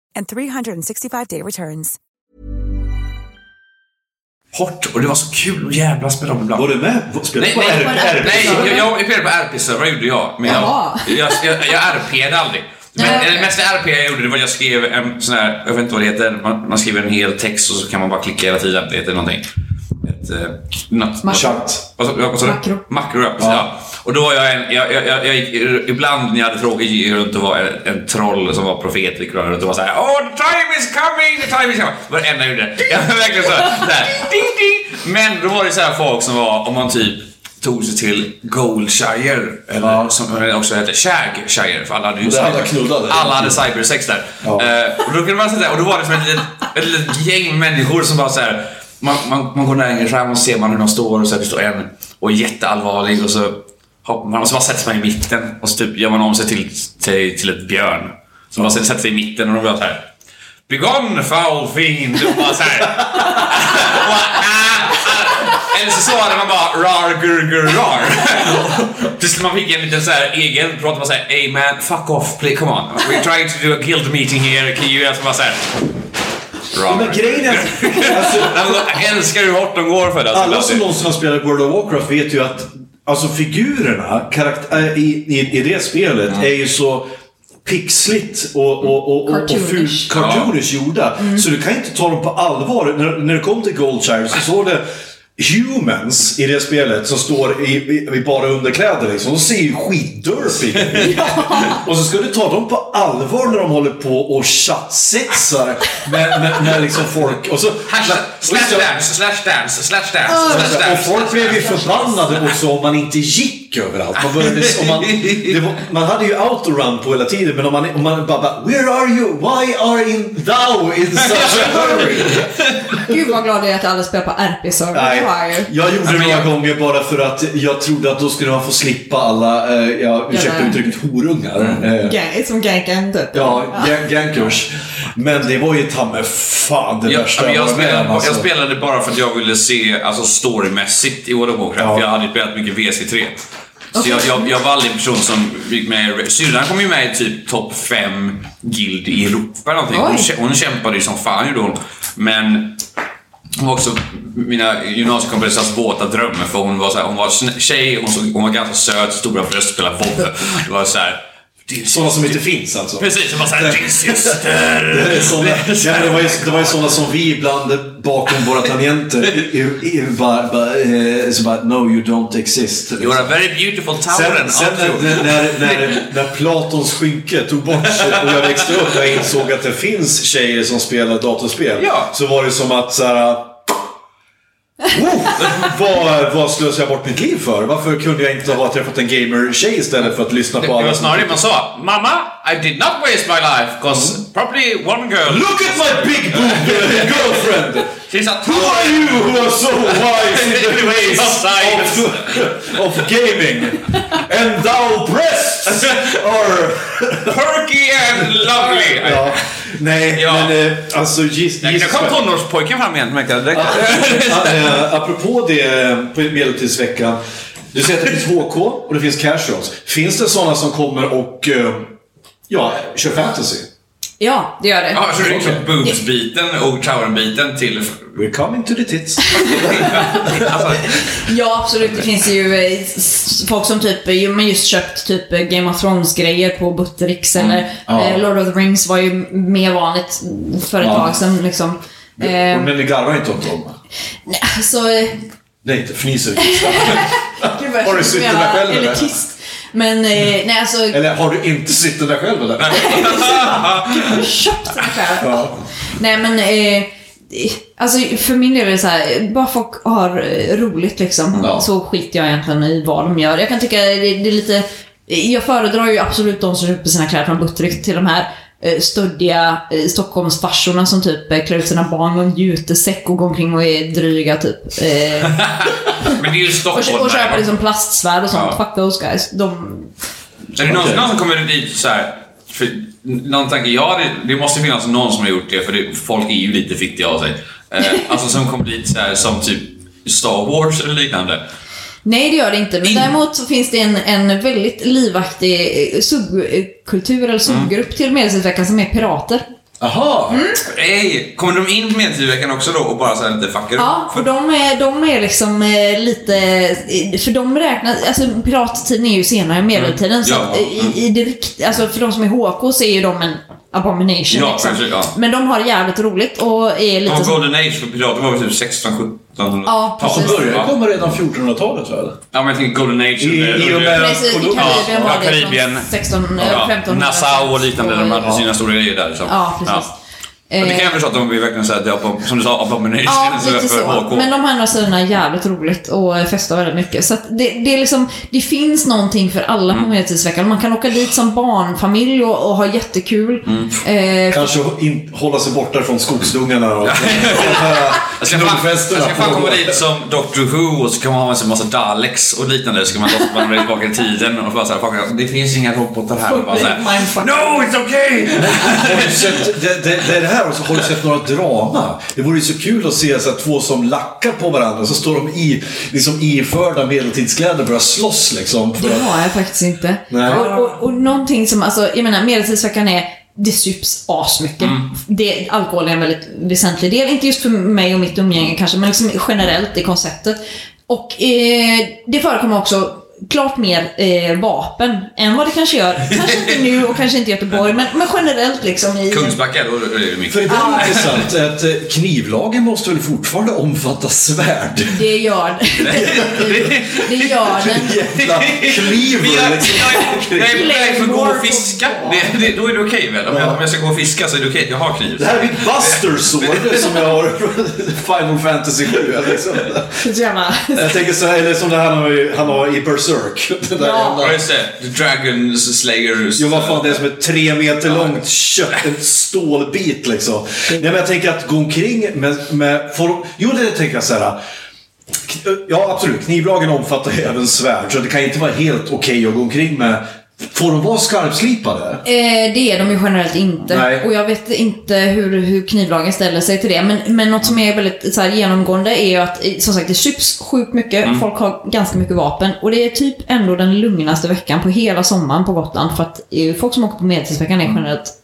and 365-day returns. Hårt, och det var så kul och jävla spelade ibland. Var du med? Nej, jag spelade på RP-server gjorde jag. Men jag RP'ade aldrig. Men det mesta RP jag gjorde det var att jag skrev en sån här, jag vet inte vad det heter, man skriver en hel text och så kan man bara klicka hela tiden, det heter någonting. Makro. Ja. Och då var jag gick, ibland när jag hade frågor gick runt och var en troll som var profet gick runt och var så här, oh, the time is coming. Var det enda jag gjorde. Jag var verkligen så här. Men då var det så här folk som var, om man typ tog sig till Goldshire eller som också heter Shire för alla hade ju alla hade cybersex där. Ja. Och då kunde man säga, och då var det som ett litet gäng människor som bara så här, man går längre fram och ser man hur de står och så här, det står en och är jätteallvarlig och så man sätter sig i mitten och så typ gör man om sig till ett björn som man sätter sig i mitten och de gör så här begone foul fiend och bara så här eller så svarade man bara rar gurgur rar tills man fick en liten så här egen pratade man så här hey man fuck off please come on we're trying to do a guild meeting here can you alltså bara så här men grejen är alltså, jag älskar hur hårt de går för det. Alla som någonsin har spelat World of Warcraft vet ju att alltså figurerna i det spelet är ju så pixligt och cartoonish gjorda så du kan inte ta dem på allvar. När det kom till Goldshire så såg det humans i det spelet som står i bara underkläder liksom, de ser ju skitdörfig och så ska du ta dem på allvar när de håller på och chattsexar med liksom folk och så slash dance och folk blev ju förbannade också om man inte gick gick överallt. Man började, man hade ju autorun på hela tiden, men om man bara where are you? Why are in thou in such a hurry? Gud vad glad jag är att alla spelar på RP-server. Jag gjorde det några gånger bara för att jag trodde att då skulle man få slippa alla, ursäkta uttrycket, horungar. Som gankande. Ja, gankers. Men det var ju tamme fan det värsta. Jag spelade bara för att jag ville se, alltså, storymässigt i World of Warcraft. Ja. Jag hade spelat mycket VC3. Så okay. jag var aldrig en person som gick med. Syrran kom ju med i typ topp 5 guild i Europa eller någonting. Hon kämpade ju som fan ju då. Men hon var också mina gymnasiekompisars våta drömmar. För hon var så här, hon var tjej, hon var ganska söt, stora bröst, spelade bob. Det var så här. Sådana som inte finns alltså. Precis, bara såhär, din syster. Det var ju sådana som vi ibland bakom våra tangenter bara, no you don't exist. You are a very beautiful tower. Sen när Platons skynke tog bort och jag växte upp och jag insåg att det finns tjejer som spelar datorspel, ja. Så var det som att såhär, vad slösade jag bort mitt liv för? Varför kunde jag inte ha träffat en gamer-tjej istället för att lyssna på alla? Det var snarare man sa, mamma, I did not waste my life, cause probably one girl. Look at my big boob girlfriend. Who are you who are so wise in the ways of gaming? And thou breasts are perky and lovely. Ja. Men alltså Jesus. Jag kom tonårspojken fram igen, märkte jag. Apropå det på Medeltidsveckan. Du säger att det finns HK och det finns casuals. Finns det sådana som kommer och kör fantasy? Ja, det gör det. Ja, så det är liksom boobs-biten och tower-biten till... We're coming to the tits. Ja, absolut. Det finns ju folk som typ... Man just köpt typ Game of Thrones-grejer på Buttericks. Eller Lord of the Rings var ju mer vanligt för ett tag sedan. Liksom, men det garvar inte åt dem. Nej, alltså... Det är inte fniser. Har du suttit där själv eller? Men, nej, alltså... Eller har du inte suttit där själv eller? Jag har köpt den själv. Ja. Nej, men... alltså för min del är det så här, bara folk har roligt liksom. Ja. Så skiter jag egentligen i vad de gör. Jag kan tycka det är lite... Jag föredrar ju absolut de som köper sina kläder från Buttrick till de här stöddiga Stockholmsfarsorna som typ klär ut sina barn och en jutesäck och går omkring och är dryga typ. Men det är ju Stockholm. Och köper liksom plastsvärd och sånt. Ja. Fuck those guys. Är det någon som kommer dit så här... Någon tanke, det måste finnas någon som har gjort det. För folk är ju lite fiktiga av sig. Alltså som kommer dit så här, som typ Star Wars eller liknande. Nej, det gör det inte. Men däremot så finns det en väldigt livaktig subkultur eller subgrupp till Medeltidsveckan som är pirater. Aha. Hey, kommer de in med i veckan också då och bara så här lite fuckar? Ja, för de är liksom lite, för de räknas, alltså pirattiden är ju senare i medeltiden, så att, alltså för de som är HK så är ju de en abomination. Ja, liksom. Precis, ja. Men de har det jävligt roligt och är lite som... Golden Age för pirater var väl typ 16-1700-talet. Ja, precis. Det kommer redan 1400-talet, tror jag. Ja, men jag tänker Golden Age i Karibien, 16-1500-talet. Nassau och liknande, de hade sina stora grejer där. Liksom. Ja, precis. Men det kan jag förstå att de vill verkligen säga att det är, som du sa, abomination. Ja, lite så. HK. Men de andra sidorna är jävligt roligt och festar väldigt mycket. Så att det är liksom, det finns någonting för alla på Medeltidsveckan. Man kan åka dit som barnfamilj och ha jättekul. Kanske hålla sig borta från skogsdungarna och jag ska fan komma dit som Doctor Who och så kan man ha med sig en massa Daleks och liknande. Så kan man låtsas tillbaka i tiden och bara så här, det finns inga robotar här. Och bara så här, no, it's okay! Det här. Och så har du sett några drama. Det vore ju så kul att se så här, två som lackar på varandra. Så står de iförda medeltidskläder och börjar slåss liksom. Det har jag faktiskt inte. Och någonting som, alltså, jag menar, Medeltidsveckan är... Det syps asmycket. Alkohol är en väldigt väsentlig del. Inte just för mig och mitt umgänge kanske, men liksom generellt i konceptet. Och det förekommer också klart mer vapen än vad det kanske gör. Kanske inte nu och kanske inte i Göteborg, men generellt liksom i... Kungsbacka, då är det mycket. För det är intressant att knivlagen måste väl fortfarande omfatta svärd? Det gör den. Det gör den. Jävla kniv. Jag är bläck för att gå och fiska. Då är det okej väl? Om jag ska gå och fiska så är det okej. Jag har kniv. Det här är mitt Buster-sword som jag har Final Fantasy 7. Liksom. Jag tänker så här, eller som det här han har i Berserk. Berserk. Den där jävla... just det. Dragon Slayer. Jo, vad fan, det är som ett 3 meter långt kött. En stålbit liksom. Nej, men jag tänker att gå omkring med folk... Jo, det tänker jag så här... Ja, absolut. Knivlagen omfattar även svärd. Så det kan inte vara helt okej att gå omkring med... Får de vara skarpslipade? Det är de ju generellt inte. Nej. Och jag vet inte hur knivlagen ställer sig till det. Men något som är väldigt så här, genomgående är ju att, som sagt, det köps sjukt mycket. Mm. Folk har ganska mycket vapen. Och det är typ ändå den lugnaste veckan på hela sommaren på Gotland. För att folk som åker på Medeltidsveckan är generellt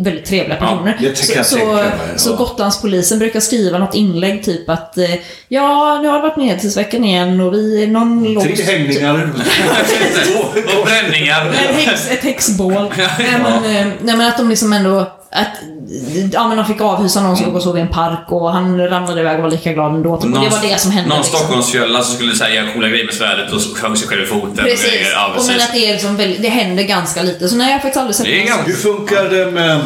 väldigt trevliga personer. Ja, så Gotlandspolisen brukar skriva något inlägg typ att ja, nu har det varit Medeltidsveckan igen och vi någon låg... hängningar och bränningar. Ett häxbål. Men att de liksom ändå att ja, men de fick avhysa någon som låg och sov i en park och han ramlade iväg och var lika glad ändå. Någon, det var det som hände. Någon liksom. Stockholmsfjölla som skulle säga coola grejer med svärdet och så hög sig själv i foten. Precis. Och men att det, är liksom, det händer ganska lite. Så nej, jag har faktiskt aldrig sett det. Hur funkar det med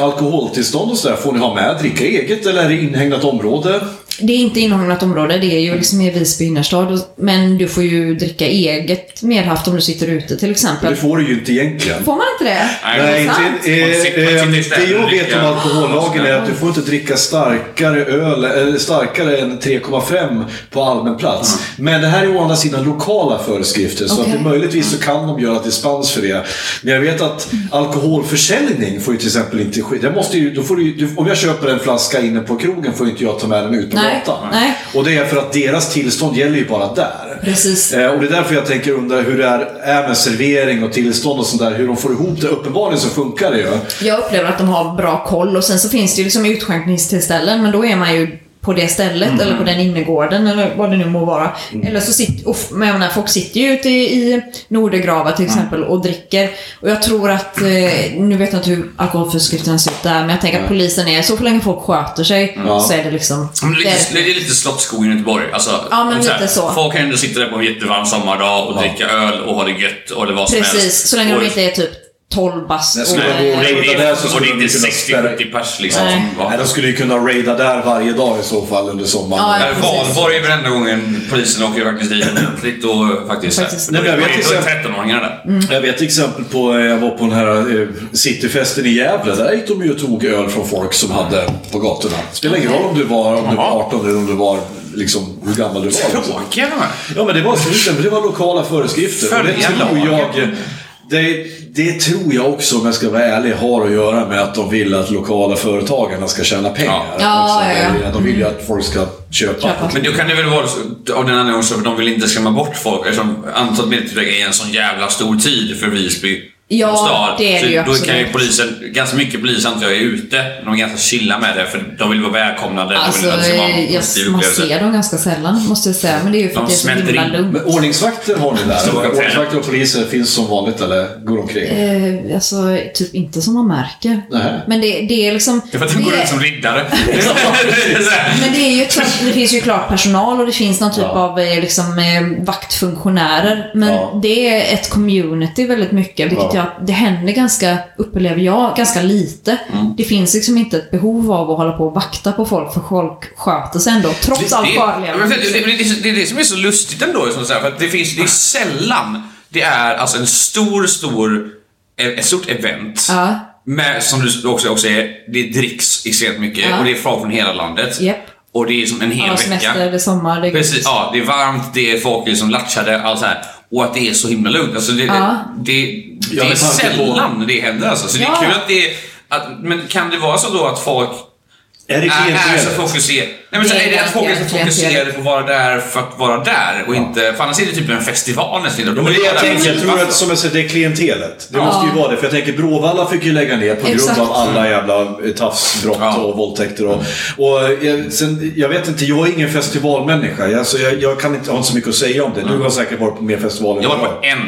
alkoholtillstånd och sådär? Får ni ha med dricka eget eller är det inhägnat område? Det är inte inhägnat område, det är ju liksom i Visby innerstad. Men du får ju dricka eget medhaft om du sitter ute till exempel. Det får du ju inte egentligen. Får man inte det? Nej, inte. Det jag vet om alkohollagen är att du får inte dricka starkare öl eller starkare än 3,5 på allmän plats. Men det här är å andra sidan lokala föreskrifter så att det möjligtvis så kan de göra dispens för det. Men jag vet att alkoholförsäljning får ju till exempel inte ske. Det måste ju, då får du, om jag köper en flaska inne på krogen får inte jag ta med den ut på gatan. Och det är för att deras tillstånd gäller ju bara där. Precis. Och det är därför jag tänker undra hur det är med servering och tillstånd och sånt där, hur de får ihop det. Uppenbarligen så funkar det ju. Jag upplever att de har bra koll och sen så finns det ju liksom utskänkningstillställen men då är man ju på det stället eller på den innergården eller vad det nu må vara. Eller så menar, folk sitter ju ute i Nordergrava till exempel och dricker och jag tror att, nu vet jag inte hur alkoholförskrifterna ser ut där men jag tänker att polisen är, så för länge folk sköter sig så är det liksom... Det är lite slottskog i Göteborg. Alltså, ja, men lite så. Folk kan ju sitta där på en jättevarm sommardag och dricka öl och ha det gött och det vad som helst. Precis, så länge de inte är typ 12 bast. Nej, skulle det är inte 60-70 pers liksom. Nej, de skulle ju kunna raida där varje dag i så fall under sommaren. Ja, det är valborg varenda gången polisen åker faktiskt dit ordentligt och faktiskt. Nej, jag vet inte 13-åringar där. Jag vet till exempel på, jag var på den här cityfesten i Gävle. Där gick de ju och tog öl från folk som hade på gatorna. Spelar ingen roll om du var 18 eller om du var liksom hur gammal du var. Tråkiga de här. Ja, men det var slutet. Det var lokala föreskrifter. Och det tror jag... Det tror jag också, om jag ska vara ärlig, har att göra med att de vill att lokala företagarna ska tjäna pengar. De vill ju att folk ska köpa. Men då kan det väl vara av den andra orsaken, de vill inte skrämma bort folk eftersom antalet medeltidsveckan är en sån jävla stor tid för Visby. Ja, det är det ju absolut. Då kan ju polisen, ganska mycket polis antar jag är ute. De är ganska chilla med det för de vill vara välkomnade. Alltså, man ser dem ganska sällan, måste jag säga. Men det är ju för att det är så himla lugnt. Men ordningsvakter har ni där? Ordningsvakter och poliser finns som vanligt eller går omkring? Alltså, typ inte som man märker. Nej. Men det är liksom... Det är för att de går ut som riddare. Men det är ju det finns ju klart personal och det finns någon typ av liksom, vaktfunktionärer. Men det är ett community väldigt mycket, vilket jag det händer ganska, upplever jag, ganska lite. Det finns liksom inte ett behov av att hålla på och vakta på folk för folk sköter sig ändå, trots allt farliga. Det är det som är så lustigt ändå som så här, för att det är sällan det är alltså en ett stort event med, som du också är, det dricks extremt mycket och det är folk från hela landet. Och det är som en hel vecka. Det är sommar, det är precis, det är varmt, det är folk som latchade, allt så här. Och att det är så himla lugnt. Alltså det är sällan det händer alltså. Så det är kul att men kan det vara så då att folk är så fokuserade? Nej, men så är det att folk är så fokuserade på att vara där för att vara där och inte, för annars är det typ en festival nästan. Jag tror att som jag säger, det är klientelet. Det måste ju vara det, för jag tänker Bråvalla fick ju lägga ner på grund av alla jävla tafsbrott och våldtäkter och jag vet inte, jag är ingen festivalmänniska. Alltså, jag kan inte ha så mycket att säga om det. Du har säkert varit på mer festivaler. Jag var på en.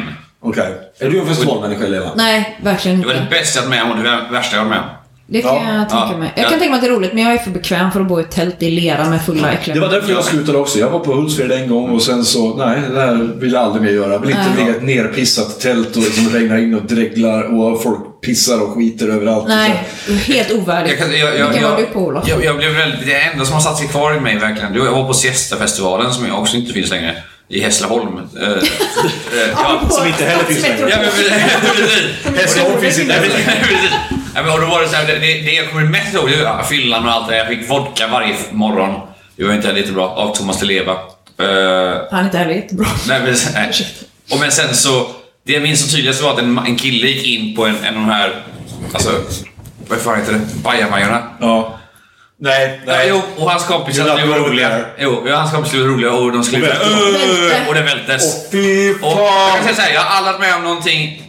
Okej. Är du en festivalmänniska, Lena? Nej, verkligen inte. Det var det bästa jag med om, det värsta jag var med om. Det kan jag tänka mig. Jag kan tänka mig att det är roligt, men jag är för bekväm för att bo i ett tält i lera med fulla äckliga. Det var därför jag slutade också. Jag var på Hultsfred en gång och sen så, nej, det här vill jag aldrig mer göra. Jag vill inte ligga ett nerpissat tält och liksom regnar in och dreglar och folk pissar och skiter överallt. Nej, helt ovärdigt. Jag blev väldigt, det enda som har satt sig kvar i mig verkligen. Jag var på Siesta-festivalen som jag också inte finns längre. i Hässleholm. Ja, som inte heller finns längre. Ja, men Hässleholm finns inte heller. Och då var det så här, det jag kommer mest ihåg är fyllan och allt det. Jag fick vodka varje morgon. Det var inte lite bra. Av Thomas de Leva. Han är inte heller jättebra. Nej, men, nej. Och men sen så, det jag minns så tydligast var att en kille gick in på en av de här, alltså, vad fan heter det? Bajamajorna. Ja. Nej. Ja, och hans kompis blev roliga. Och de skulle och det vältes. Och jag kan säga, jag har aldrig med om någonting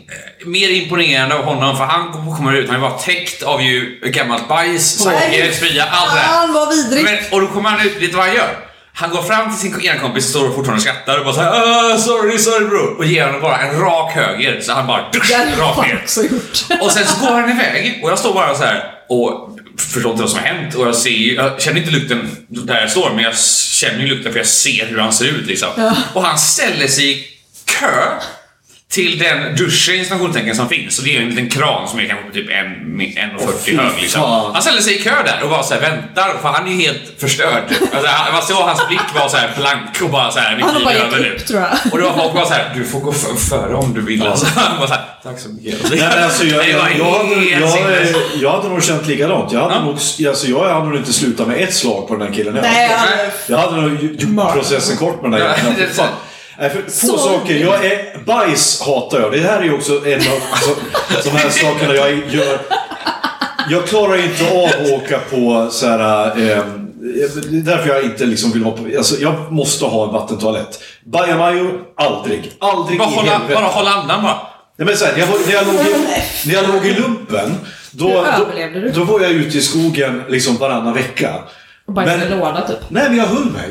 mer imponerande av honom, för han kommer ut, han var täckt av ju gammalt bajs, saker, spya, allt det. Han var vidrig. Men, och då kommer han ut, vet du vad han gör? Han går fram till sin ena kompis, står och fortfarande skrattar och bara så här, sorry bro, och ger honom bara en rak höger, så han bara rakt ner. Och sen så går han iväg och jag står bara så här och förstår inte vad som har hänt, och jag känner inte lukten där jag står, men jag känner ju lukten för jag ser hur han ser ut liksom. Ja. Och han ställer sig i kö till den duschinstallationstänken som finns, och det är en liten kran som är kanske typ 1,40 hög liksom. Han ställer sig i kö där och bara så här väntar, för han är ju helt förstörd. Alltså, man såg hans blick var så här blank och bara så här, han bara gick upp, tror jag. Och då var folk bara så här, du får gå före om du vill. Alltså, han bara så här, tack så mycket. Nej, men alltså, jag hade nog känt likadant. Jag hade nog inte slutat med ett slag på den här killen. Nej, jag hade nog gjort processen kort med den här killen. Få saker, bajs hatar jag. Det här är ju också en av de här sakerna jag gör. Jag klarar inte av att åka på så här. Det är därför jag inte liksom vill hoppa. Alltså, jag måste ha en vattentoalett. Bajamajo, aldrig bara i helvete. Bara hålla andan bara. Nej, men så här, när jag låg i lumpen, då var jag ute i skogen liksom varannan vecka. Och bajsade i låda typ. Nej, men jag höll mig.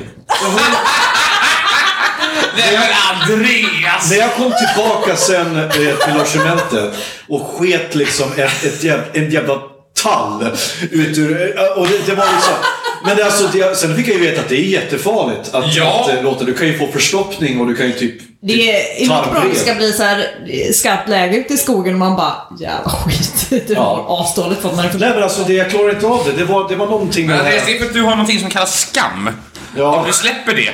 När jag kom tillbaka sen till logementet och sket liksom en jävla tall ut ur, och det var liksom, men det, alltså, sen fick jag ju veta att det är jättefarligt att låta, du kan ju få förstoppning och du kan ju typ det är inte bra att det ska bli så här skarpt läge ute i skogen och man bara jävla skit, det var avståndet för att man är för... Nej, men alltså jag klarar inte av det var någonting med det här. Det är för att du har någonting som kallas skam. Ja. Om du släpper det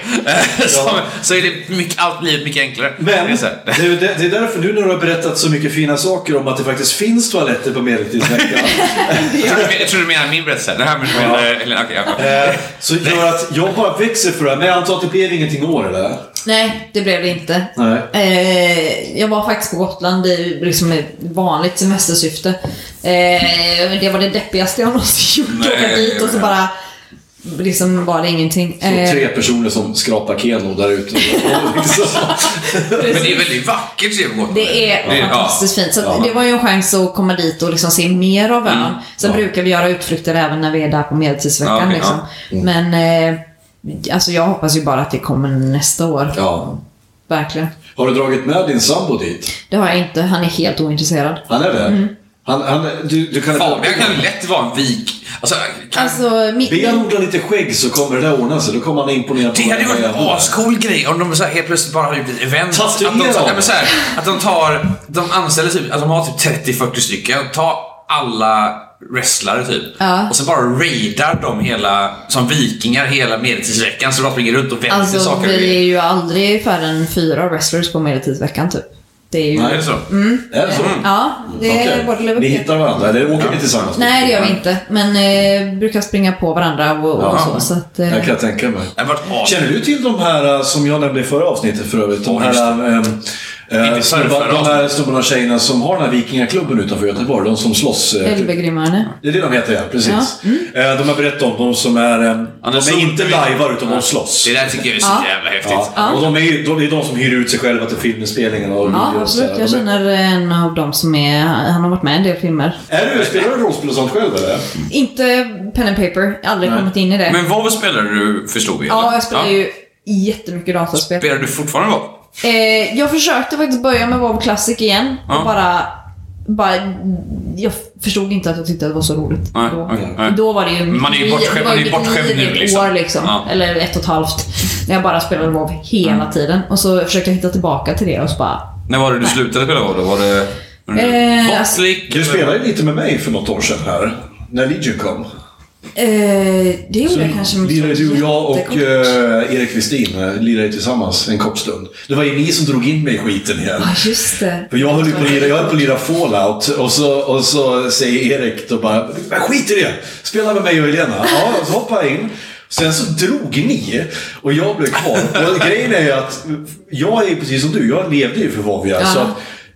så är det allt livet mycket enklare. Men det är därför nu när du har berättat så mycket fina saker om att det faktiskt finns toaletter på Medeltidsveckan. Jag tror du menar min berättelse. Det här så gör att jag bara växer för det här. Men jag antar att det blev ingenting år, eller? Nej, det blev det inte. Nej. Jag var faktiskt på Gotland i liksom ett vanligt semestersyfte. Det var det deppigaste jag någonsin gjort. Åka dit och så bara... liksom var det ingenting. Så tre personer som skrapar keno där ute. Men det är väldigt vackert ser på. Det är fantastiskt fint. Så det var ju en chans att komma dit och liksom se mer av ön. Sen brukar vi göra utflykter även när vi är där på Medeltidsveckan. Liksom. Men alltså jag hoppas ju bara att det kommer nästa år. Ja. Verkligen. Har du dragit med din sambo dit? Det har jag inte. Han är helt ointresserad. Han är det? Mm. Han, du kan ju lätt vara en vik. Be han odla lite skägg så kommer det där ordna sig. Då kommer han imponera på det. Det hade varit en ascool grej om de så här helt plötsligt bara hade blivit event. De anställer typ, alltså de har typ 30-40 stycken. Ta alla wrestlare typ. Ja. Och sen bara raidar de hela, som vikingar, hela Medeltidsveckan. Så de springer runt och vänster saker. Vi är ju aldrig färre än 4 wrestlers på Medeltidsveckan typ. Det är ju... Nej, är det så? Mm. Är det så? Mm. Ja, det är både lever. Ni hittar varandra, eller åker ni tillsammans? Nej, det gör vi inte. Men brukar springa på varandra och så att, jag kan tänka mig. Känner du till de här som jag nämnde i förra avsnittet för övrigt? De här... de här stora tjejerna som har den här vikingaklubben utanför Göteborg, de som slåss. Elbegrimmarne. Det är det de heter, ja, precis. Ja. Mm. De har berättat om de som är, de är inte lajvar utan de slåss. Det där tycker jag är så jävla häftigt. Ja. Och det är de som hyr ut sig själva till filminspelningen. Ja, absolut. Jag känner en av dem som han har varit med i en del filmer. Spelar du rollspel och sånt själv eller? Inte pen and paper, aldrig kommit in i det. Men vad spelar du, förstod vi? Ja, jag spelar ju jättemycket dataspel. Spelar du fortfarande vad? Jag försökte faktiskt börja med WoW Classic igen och bara jag förstod inte att jag tyckte att det var så roligt. Nej, då. Okay. Då var det ju man är bortskämd nu liksom. År, liksom. Ja. Eller 1,5 när jag bara spelade WoW hela tiden, och så försökte jag hitta tillbaka till det och så bara. När var det du slutade spela WoW då? Var det Classic? Du spelade ju lite med mig för något år sedan här när Legion kom. Det gjorde jag kanske. Lirade du och jag och Erik Westin lirade tillsammans en kort stund. Det var ju ni som drog in mig i skiten igen. Ja, just det. För jag höll på att lira Fallout och så säger Erik då bara, men skit i det, spela med mig och Helena. Ja, så hoppar jag in. Sen så drog ni och jag blev kvar. Och grejen är ju att jag är precis som du, jag levde ju för vad vi är. Så att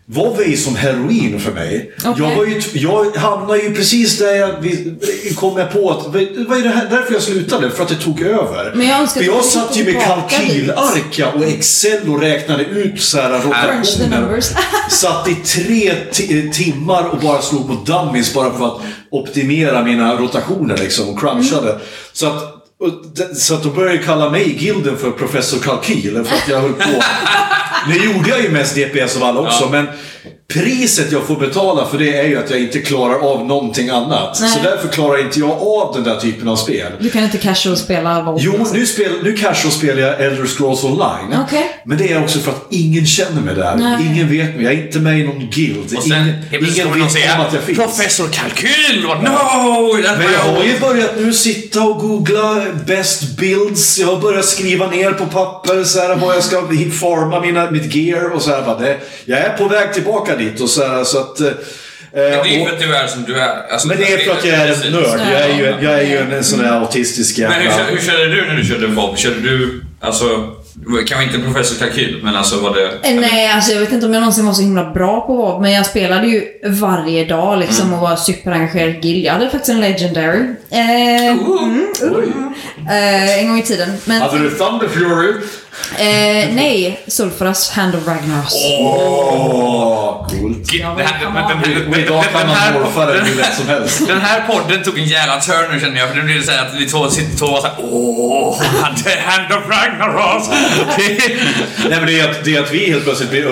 vad var ju som heroin för mig. Okay. Jag hamnade ju precis där jag kom på att det var ju det här, därför jag slutade, för att det tog över. Men jag satt ju med kalkylarka och Excel och räknade ut så här rotationer. Satt i 3 timmar och bara slog på dummies bara för att optimera mina rotationer liksom, och crunchade. Mm. Så att de började kalla mig i gilden för professor Kalkyl, för att jag höll på. Nu gjorde jag ju mest DPS av alla också, men priset jag får betala för det är ju att jag inte klarar av någonting annat. Nej. Så därför klarar inte jag av den där typen av spel. Du kan inte casual spela? Jo, nu casual spelar jag Elder Scrolls Online. Okay. Men det är också för att ingen känner mig där. Nej. Ingen vet mig, jag är inte med i någon guild. Och sen, ingen vet om att jag finns. Professor Kalkyl! No! Men jag har ju börjat nu sitta och googla best builds. Jag har börjat skriva ner på papper så här, vad jag ska forma mitt gear och så här. Jag är på väg tillbaka dit och så att men det är ju för att du är som du är. Alltså, men det är för att jag är en nörd. Jag är ju en sån där autistisk jävla. Men hur körde du när du körde mob? Körde du, alltså, kanske inte professor Kalkyl, men alltså var det... Nej, alltså jag vet inte om jag någonsin var så himla bra på mob, men jag spelade ju varje dag liksom, och var superengagerad guild. Jag hade faktiskt en legendary. En gång i tiden. Men... Hade du Thunder Fury? Nej, Sulfuras Hand of Ragnaros. Åh, coolt. Den här podden tog en jävla turn nu, känner jag. För nu blir det såhär att vi två var såhär, åh, Hand of Ragnaros. Nej, men det är att vi helt plötsligt blir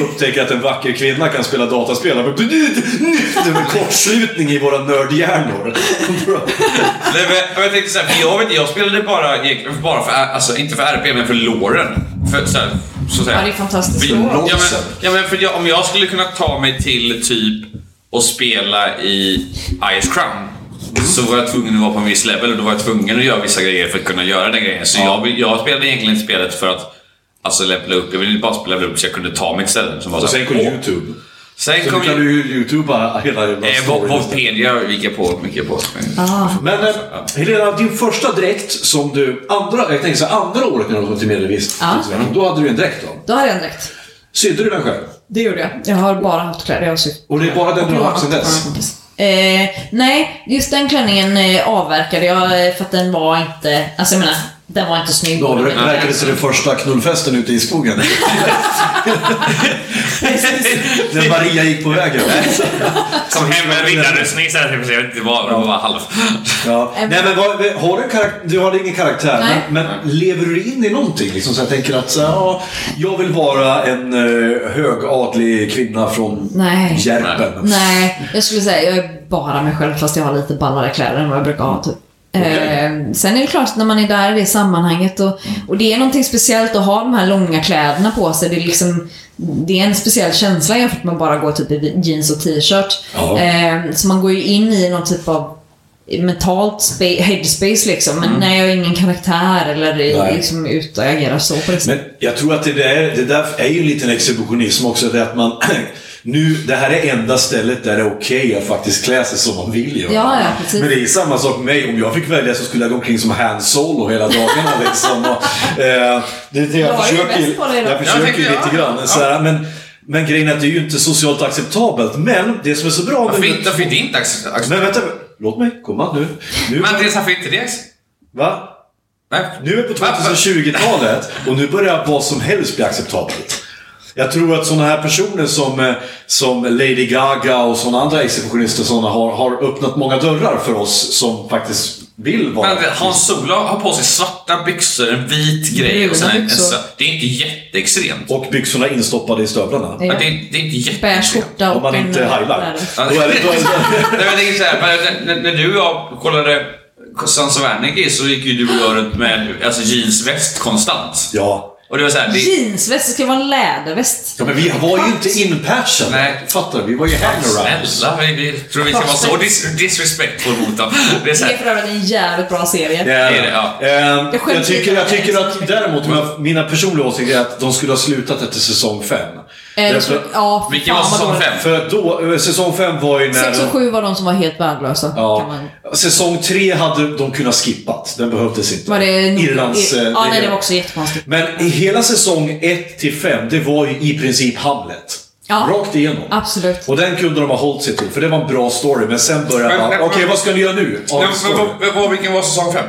upptäcker att en vacker kvinna kan spela dataspel. Det var en kortslutning i våra nördhjärnor. Jag tänkte såhär, jag spelade bara för, alltså inte för RP, men för låren. För såhär, så att säga. Ja, det är fantastiskt. Ja, men för om jag skulle kunna ta mig till typ och spela i Ice Crown, så var jag tvungen att vara på en viss level, och då var jag tvungen att göra vissa grejer för att kunna göra den grejen. Så jag spelade egentligen spelet för att, alltså, levela upp. Jag ville bara spela upp så jag kunde ta mig till ställen som var så. Sen kom YouTube. Sen kom kan du YouTubea hela den storyn. Wikipedia gick jag på mycket på. Men Helena, din första dräkt som du andra året när du kom till Medelvis, då hade du en dräkt då? Då hade jag en dräkt. Sydde du den själv? Det gjorde jag. Jag har bara haft kläder jag har sytt. Och det är bara den du har haft sedan dess? Nej, just den klänningen avverkade jag för att den var inte... Alltså jag menar... Den var inte snygg. Då verkade det sig den första knullfesten ute i skogen. När Maria gick på vägen. Kom hem med en vindarrustning så här, jag vet inte vad, det var halv. Ja. Nej, men du har ingen karaktär, men lever du in i någonting? Liksom, så jag tänker att jag vill vara en högadlig kvinna från Järpen. Nej, jag skulle säga jag är bara mig själv, fast jag har lite ballare kläder än vad jag brukar ha typ. Okay. Sen är det klart när man är där i det sammanhanget och det är någonting speciellt att ha de här långa kläderna på sig. Det är liksom, det är en speciell känsla jämfört med att bara gå typ i jeans och t-shirt. Så man går ju in i någon typ av mentalt headspace liksom. Men när jag har ingen karaktär eller liksom utagerar så på det. Men jag tror att det där är ju en liten exhibitionism också, det att man nu, det här är enda stället där det är okej att faktiskt klä sig som man vill göra. Ja, precis. Men det är samma sak med mig. Om jag fick välja så skulle jag gå omkring som Han Solo hela dagarna liksom. Och, det jag försöker lite grann. Så här, men grejen är att det är ju inte socialt acceptabelt. Men det som är så bra... Varför är det inte acceptabelt? Men vänta, låt mig komma nu. Men det är så här, inte det. Va? Nej. Nu är på 2020-talet och nu börjar vad som helst bli acceptabelt. Jag tror att sådana här personer som Lady Gaga och sådana andra exhibitionister sådana har öppnat många dörrar för oss som faktiskt vill vara. Men Hans Solo har på sig svarta byxor, en vit grej och sen det är inte jätteextremt. Och byxorna instoppade i stövlarna. Ja. Det är inte jätteextremt. Om man inte highlight. När du och jag kollade Sans Wernicke så gick ju du och göra med alltså jeansväst konstant. Ja. Och det var så här, jeansväst ska vara en läderväst. Ja, men vi var ju inte inpersade. Nej, fattar vi var ju hangaround. Snälla, vi tror vi ska vara så disrespectful mot dem. Det är så här. Det är en jävligt bra serie. Det är det, ja. Jag tycker att däremot mina personliga åsikter är att de skulle ha slutat efter säsong 5. Ja, vilken var säsong 5? För då säsong 5 var ju när 6 och 7 var de som var helt värdelösa. Ja. Säsong 3 hade de kunnat skippat. Den behövdes inte. Var det Irlands? Ja, nej, det var också jättekonstigt. Men hela säsong 1-5, det var ju i princip Hamlet. Ja, rakt igenom. Absolut. Och den kunde de ha hållit sig till, för det var en bra story. Men sen började man, okej, vad ska ni göra nu? Vilken var säsong 5?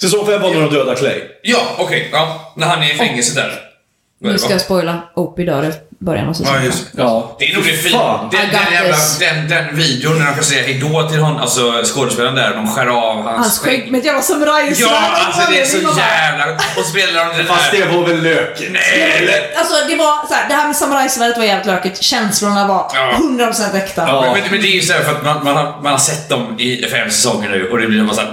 Säsong 5 var när de döda Clay. Ja, okej, ja. När han är i fängelse där. Nu ska jag spoila. Opie dör i början av säsongen. Ja. Det är nog det fina. Den videon när de kan säga hejdå till honom, alltså skådespelaren där, de skär av hans skägg med ett jävla samurajsvärd. Ja, alltså det är så jävla. Och spelar de det där. Fast det var väl lök. Nej. Alltså det var så här, det här med samurajsvärdet var jävligt löket. Känslorna var 100% äkta. Ja. Men det är ju så här, för att man har sett dem i 5 säsonger nu, och det blir bara så här,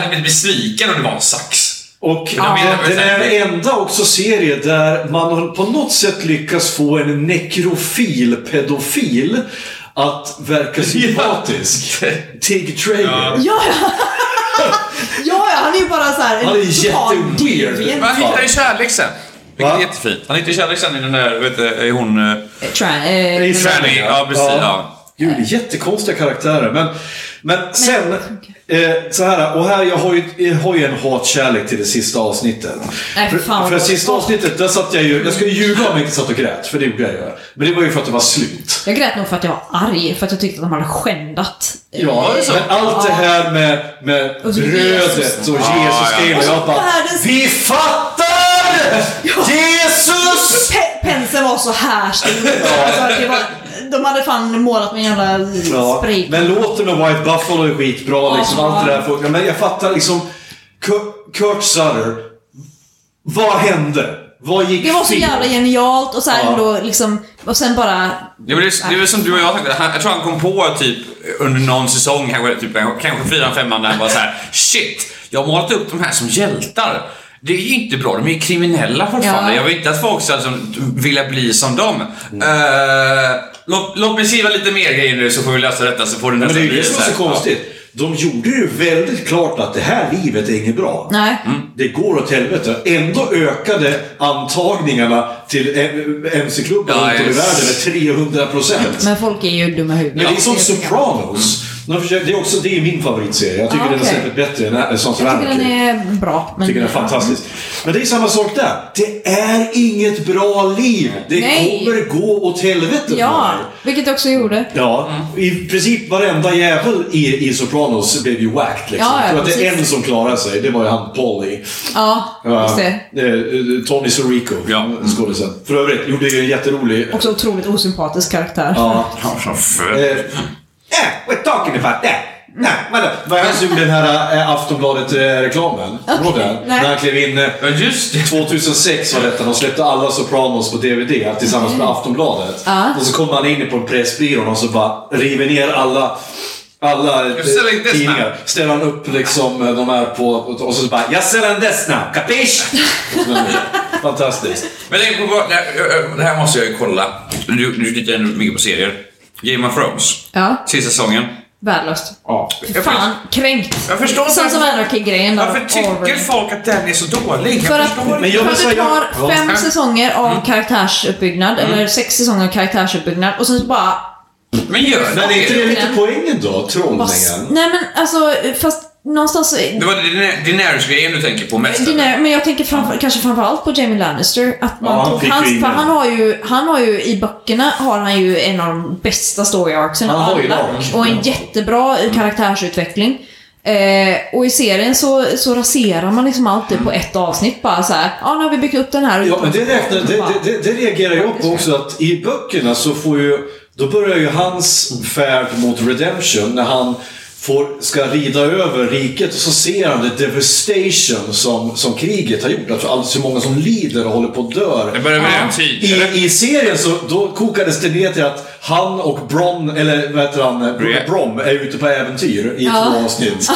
jag blir besviken om det var en sax. Och den är den enda också serie där man på något sätt lyckas få en nekrofil-pedofil att verka sympatisk. Tig Trader. Ja, han är ju bara så här. Han är jätteweird. Han hittar ju kärlek sen. Vilket är jättefint. Han hittar ju kärlek sen i den där, vet du, hon... Tranning. Ja, precis. Ja. Gud, jättekonstiga karaktärer. Men sen... så här, och här jag har ju en hatkärlek till det sista avsnittet. För det sista avsnittet där satt jag skulle ljuga om jag inte satt och grät, för det gjorde jag ju. Men det var ju för att det var slut. Jag grät nog för att jag var arg, för att jag tyckte att de hade skändat. Ja, men allt det här med brödet och Jesus skrev, och jag bara, vi fattar! Jesus! Penseln var så här stor. De hade fan målat med jävla sprit. Men låten med White Buffalo är skitbra, liksom allt det där funkar. Men jag fattar liksom, Kurt Sutter, vad hände? Vad gick? Det var så jävla genialt. Och sen då liksom, och sen bara det var som du och jag tänkte. Jag tror han kom på typ under någon säsong, kanske 4-5, där bara så här, shit, jag har målat upp de här som hjältar. Det är ju inte bra, de är ju kriminella fortfarande. Jag vet inte att folk alltså vill bli som dem. Låt mig skriva lite mer grejer nu, så får vi lösa detta, så får du nästa. Men det är ju så konstigt. De gjorde ju väldigt klart att det här livet är inget bra. Nej. Mm. Det går åt helvete. Ändå ökade antagningarna till MC-klubben runt om i världen med 300%. Men folk är ju dumma huvud. Men det är som Sopranos. Det är också det är min favoritserie. Jag tycker den är säkert bättre än sånt. Jag tycker den är bra. Men jag tycker den är fantastisk. Men det är samma sak där. Det är inget bra liv. Det kommer gå åt helvete. Ja, vilket också gjorde. Ja, i princip varenda jävel i Sopranos blev ju whacked. Liksom. Ja, att det är en som klarar sig. Det var ju han Polly. Ja, Tony Sirico. Ja. Skådisen. För övrigt gjorde ju en jätterolig... Också otroligt osympatisk karaktär. Ja, we're talking about that. Nej, vad jag såg den här Aftonbladet-reklamen. Okay, när han klev in 2006 var detta. De släppte alla Sopranos på DVD tillsammans med Aftonbladet. Och så kom han in på en pressbyrå och så bara river ner alla tidningar. Ställer han upp liksom de här på, och så bara, jag ser en desna, kapisch? Fantastiskt. Men det här måste jag ju kolla. Du tittar ändå mycket på serier. Game of Thrones. Ja. Sista säsongen. Värdelöst. Ja. Fan, kränkt. Jag förstår inte. Sen som anarchy-grejen. Varför tycker folk att den är så dålig? För att du har 5 säsonger av karaktärsuppbyggnad, eller 6 säsonger av karaktärsuppbyggnad, och sen så bara... Men gör det. Är inte det lite poängen då, trollningen? Nej, men alltså, fast... någonstans... Det var Daenerys-grejen du tänker på mest. Men jag tänker kanske framförallt på Jaime Lannister, att han har ju i böckerna har han ju en av de bästa story arcsen av alla, och en jättebra karaktärsutveckling. Och i serien så raserar man liksom alltid på ett avsnitt, bara så här, nu har vi byggt upp den här. Ja, men det reagerar jag på också, att i böckerna så får ju då börjar ju hans färd mot redemption när han ska rida över riket, och så ser han det devastation som kriget har gjort. Alltså alldeles hur många som lider och håller på att dö. Det börjar med en tid. I serien så då kokades det ner till att han och Bronn, eller vad heter han, Brom är ute på äventyr i två avsnitt.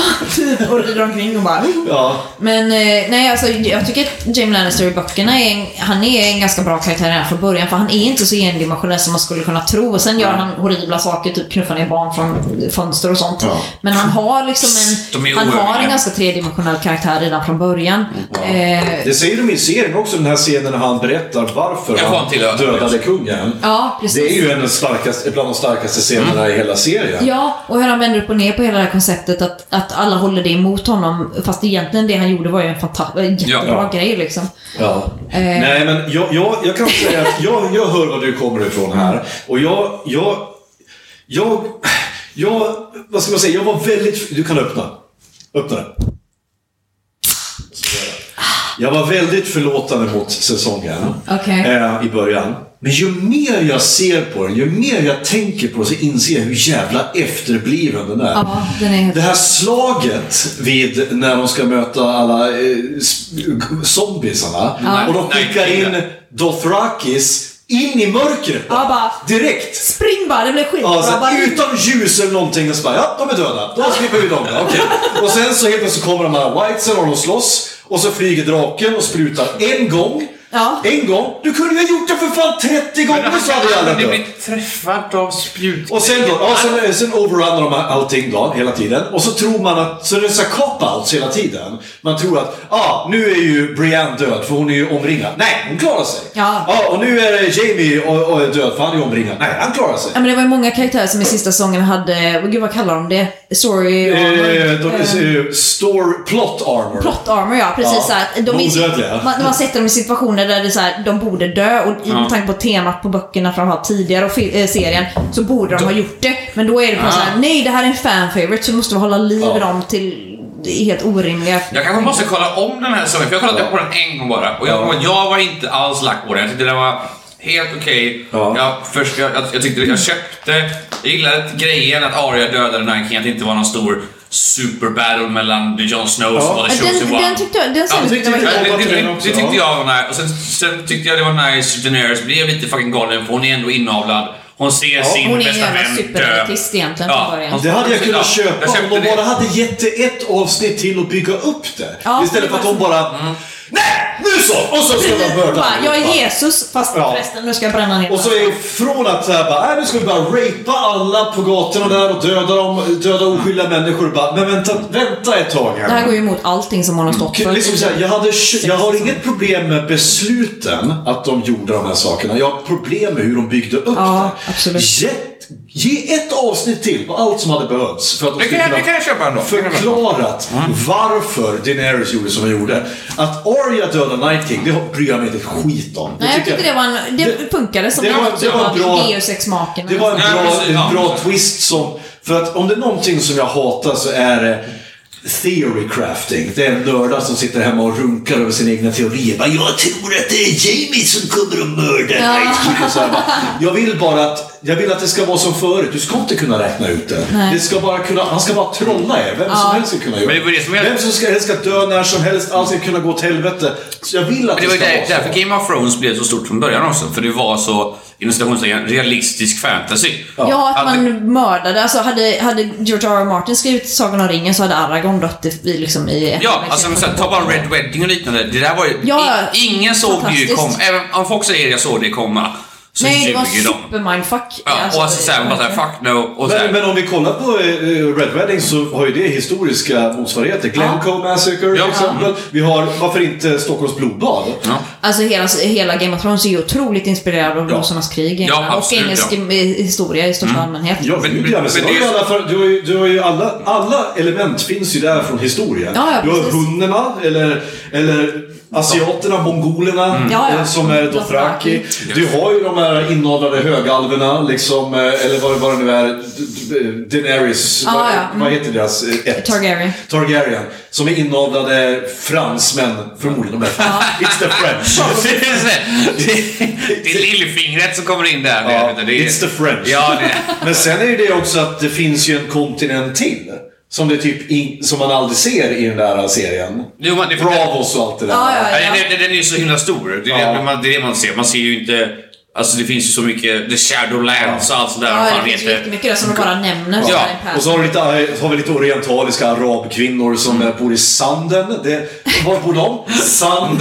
Och rider omkring och bara... Ja. Men nej, alltså, jag tycker att Jaime Lannister i böckerna han är en ganska bra karaktär här från början, för han är inte så endimensionell som man skulle kunna tro. Och sen gör han horribla saker, typ knuffar ner barn från fönster och sånt. Ja. Men han har liksom en ganska tredimensionell karaktär redan från början. Wow. Det säger de i serien också, den här scenen när han berättar varför han dödade kungen. Ja, precis. Det är ju bland de starkaste scenerna i hela serien. Ja, och hur han vänder upp och ner på hela det här konceptet att alla håller det emot honom, fast egentligen det han gjorde var ju en jättebra grej liksom. Ja. Nej, men jag kan säga att jag hör var du kommer ifrån här, och jag vad ska man säga, jag var väldigt... Du kan öppna det. Jag var väldigt förlåtande mot säsongen i början. Men ju mer jag ser på den, ju mer jag tänker på den, så inser jag hur jävla efterbliven den är. Ja, den är... Det här slaget vid när de ska möta alla zombiesarna och de skickar in Dothrakis in i mörkret direkt. Spring bara, det blir skit. Alltså, utan ljus eller någonting, och så bara, de är döda. Då slipper vi dem. Okay. Och sen så helt plötsligt kommer de här whitesen och de slåss. Och så flyger draken och sprutar en gång. Ja. En gång. Du kunde ju ha gjort det för fan 30 gånger, så hade jag aldrig blivit träffad av spjut. Och sen overrunnar de allting då hela tiden. Och så tror man att så det är så cop-outs hela tiden. Man tror att nu är ju Brienne död, för hon är ju omringad. Nej, hon klarar sig. Ja. Och nu är Jamie och är död, för han är omringad. Nej, han klarar sig. Ja, men det var ju många karaktärer som i sista säsongen hade, vad kallar de det? Plot armor. Plot armor, ja, precis. Ja. Så här, man sätter dem i situationer där det så här, de borde dö, och med tanke på temat på böckerna framförallt tidigare och serien, så borde de ha gjort det. Men då är det så här, nej, det här är en fan-favorite, så måste vi hålla liv i dem till helt orimliga. Jag kanske måste kolla om den här säsongen, för jag kollade på den en gång bara, och jag var inte alls lack på den. Jag tyckte den var helt okej. Jag tyckte jag köpte, jag gillade grejen att Arya dödade den här kingen, att det inte var någon stor superbattle mellan Jon Snow och The Chosen One. Det tyckte jag var nice. Och sen tyckte jag det var nice. Daenerys blev lite fucking galen, för hon är ändå inavlad. Hon ser sin bästa vän dö. Det hade jag kunnat köpa om de bara hade gett ett avsnitt till att bygga upp det. Istället för att de bara... Nej, nu så! Och så ska man börja. Jag är Jesus, fast resten nu ska jag bränna ner. Och så är från att nu ska vi bara rapa alla på gatorna där och döda oskyldiga människor. Bara, men vänta ett tag här. Det här går ju emot allting som man har stått för. Liksom såhär, jag har inget problem med besluten att de gjorde de här sakerna. Jag har problem med hur de byggde upp det. Absolut. Ge ett avsnitt till på allt som hade behövts för att de skulle kunna förklarat varför Daenerys gjorde som hon gjorde. Att Arya döda Night King, det bryr jag mig inte skit om. Nej, jag tyckte det funkade som EU6-maken. Det var en bra twist, som för att om det är någonting som jag hatar så är det theory crafting. Det är en nördar som sitter hemma och runkar över sina egna teorier. Bara, jag tror att det är Jamie som kommer att mörda Night King. Jag vill att det ska vara som förut. Du ska inte kunna räkna ut det. Det ska bara kunna, han ska bara trolla er. Vem som helst ska kunna göra det. Vem som ska dö när som helst. Allt ska kunna gå till helvete. Så jag vill att det ska vara så. Därför Game of Thrones blev så stort från början också. För det var så, inom citationstecken, realistisk fantasy. Ja, att man mördade. Alltså hade George R. R. Martin skrivit Sagan om ringen, så hade Aragorn dött liksom i ett... Ja, alltså ta bara Red Wedding och liknande. Det där var ju... ingen såg det ju komma. Även om folk säger jag såg det komma. Så nej, det var supermindfuck. Och alltså såhär, man bara fuck no. Men om vi kollar på Red Wedding, så har ju det historiska motsvarigheter. Glencoe Massacre till exempel. Vi har, varför inte Stockholms blodbad? Ja. Alltså hela Game of Thrones är ju otroligt inspirerad av rosornas krig. Ja, absolut. Och engelsk historia i största allmänhet. Ja, du har ju alla element finns ju där från historien. Du har hunnerna, eller asiaterna, mongolerna, som är Dothraki. Du har ju de här inavlade högalverna, liksom, eller vad det nu är, Daenerys, vad heter deras? Targaryen, som är inavlade fransmän, förmodligen. It's the French. Det är lillfingret som kommer in där. It's the French. Men sen är det också att det finns ju en kontinent till. Som det typ som man aldrig ser i den där serien. Jo, men det, Bravos och allt det där. Den är ju så himla stor. Det är, det är det man ser. Man ser ju inte... Alltså det finns ju så mycket The Shadowlands och allt sådär. Ja, det finns mycket som de bara nämner. Ja. Och så har vi lite orientaliska arabkvinnor som bor i sanden. Var bor de? Sand.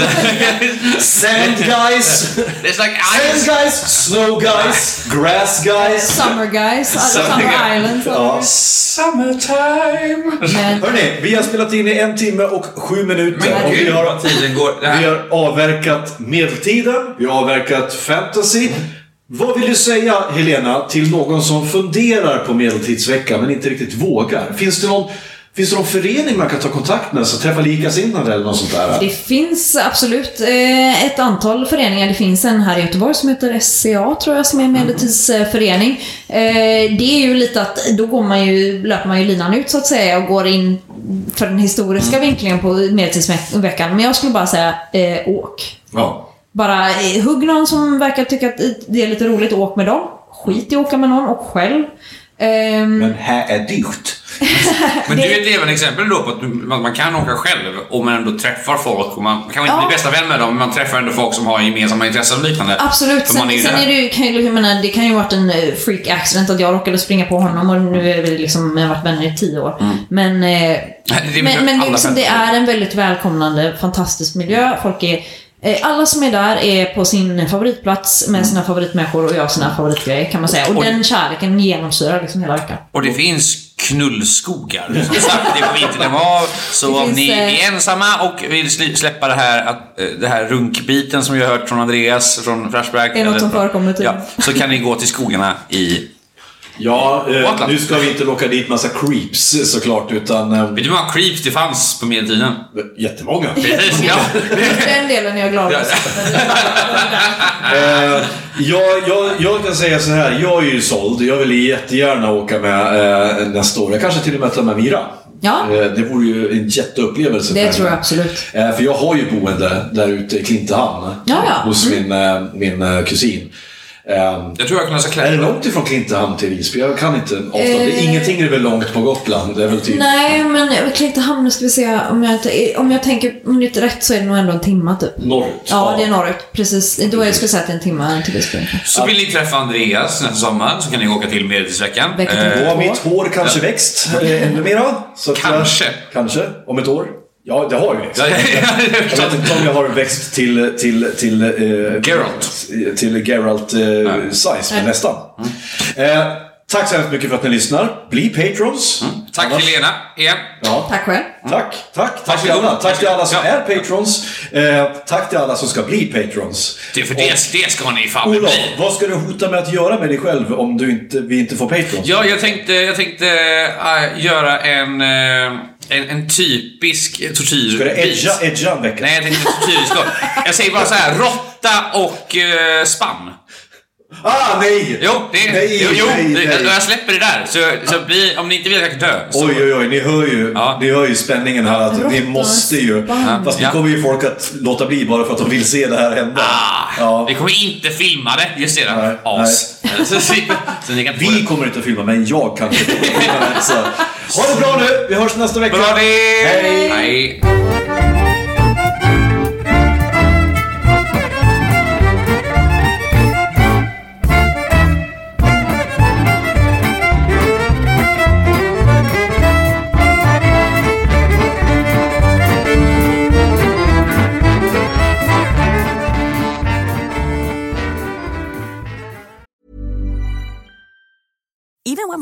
Sand guys. Like sand guys, snow guys, grass guys, summer guys, summer islands. Ja. Summertime. Hörrni, vi har spelat in i 1 timme och 7 minuter. Men, och vi har avverkat medeltiden. Vi har avverkat fantasy. Vad vill du säga, Helena, till någon som funderar på medeltidsveckan men inte riktigt vågar? Finns det någon förening man kan ta kontakt med, så träffa likasinnade eller något sånt där? Det finns absolut ett antal föreningar. Det finns en här i Göteborg som heter SCA, tror jag, som är en medeltidsförening. Det är ju lite att då löper man ju linan ut, så att säga, och går in för den historiska vinklingen på medeltidsveckan. Men jag skulle bara säga åk. Ja. Bara hugg någon som verkar tycka att det är lite roligt, åk med dem. Skit i åka med någon, och själv. Men här är dyrt. Men det är ett levande exempel då på att man kan åka själv om man ändå träffar folk. Och man kan inte bli bästa vän med dem, men man träffar ändå folk som har gemensamma intressen och liknande. Absolut, det kan ju ha varit en freak accident att jag råkade springa på honom, och nu är vi liksom, jag har varit vänner i 10 år. Men det är en väldigt välkomnande, fantastisk miljö. Folk är... Alla som är där är på sin favoritplats med sina favoritmänniskor och gör sina favoritgrejer, kan man säga. Och den kärleken genomsyrar liksom hela veckan. Och det finns knullskogar. Som sagt, det får inte ha. Så om ni är ensamma och vill släppa det här runkbiten som jag har hört från Andreas från Flashback, det är något som förekommer till. Ja, så kan ni gå till skogarna i... Ja, nu ska vi inte locka dit massa creeps såklart, utan... Vet du vad creeps det fanns på medeltiden? Jättemånga. Ja. Den delen är jag glad för. Jag kan säga så här, jag är ju såld. Jag vill jättegärna åka med nästa år. Jag kanske till och med tar med Mira. Ja. Det vore ju en jätteupplevelse. Det tror jag absolut. För jag har ju boende där ute i Klintahamn hos min kusin. Jag tror jag kunde säga är det långt ifrån Klintahamn till Visby? Jag kan inte avstå. Ingenting är väl långt på Gotland, det är väl typ... Nej, men Klintahamn, ska vi se, om jag inte rätt så är det nog ändå en timma typ. Norrut. Ja, det är norrut, precis. Då skulle jag säga att det är en timma till Visby. Så vill ni träffa Andreas nästa sommar, så kan ni åka till medeltidsveckan. Och mitt hår kanske växt ännu mer. Kanske, om ett år. Ja, det har ju växt. Jag vet inte om jag har växt till Geralt. Till Geralt size, men nästan. Tack så hemskt mycket för att ni lyssnar. Bli patrons. Tack Helena. Ja. Tack själv. Tack till alla. Tack till alla som är patrons. Tack till alla som ska bli patrons. Det är för det ska ni fan bli. Vad ska du hota med att göra med dig själv om vi inte får patrons? Ja, jag tänkte göra en typisk tortyr. Ska det edga en vecka? Nej, jag tänkte tortyrskott. Jag säger bara så här: råtta och spam. Ah, nej! Jo, jag släpper det där. Så bli, om ni inte vill jag dö så... Oj, ni hör ju spänningen här att ni måste ju... Fast nu kommer ju folk att låta bli bara för att de vill se det här hända. Vi kommer inte filma det, just det. Nej, as. Nej. Så ni kan inte vi kommer inte att filma, men jag kan inte filma det, så. Ha det bra nu, vi hörs nästa vecka. Bra det! Hej! Even when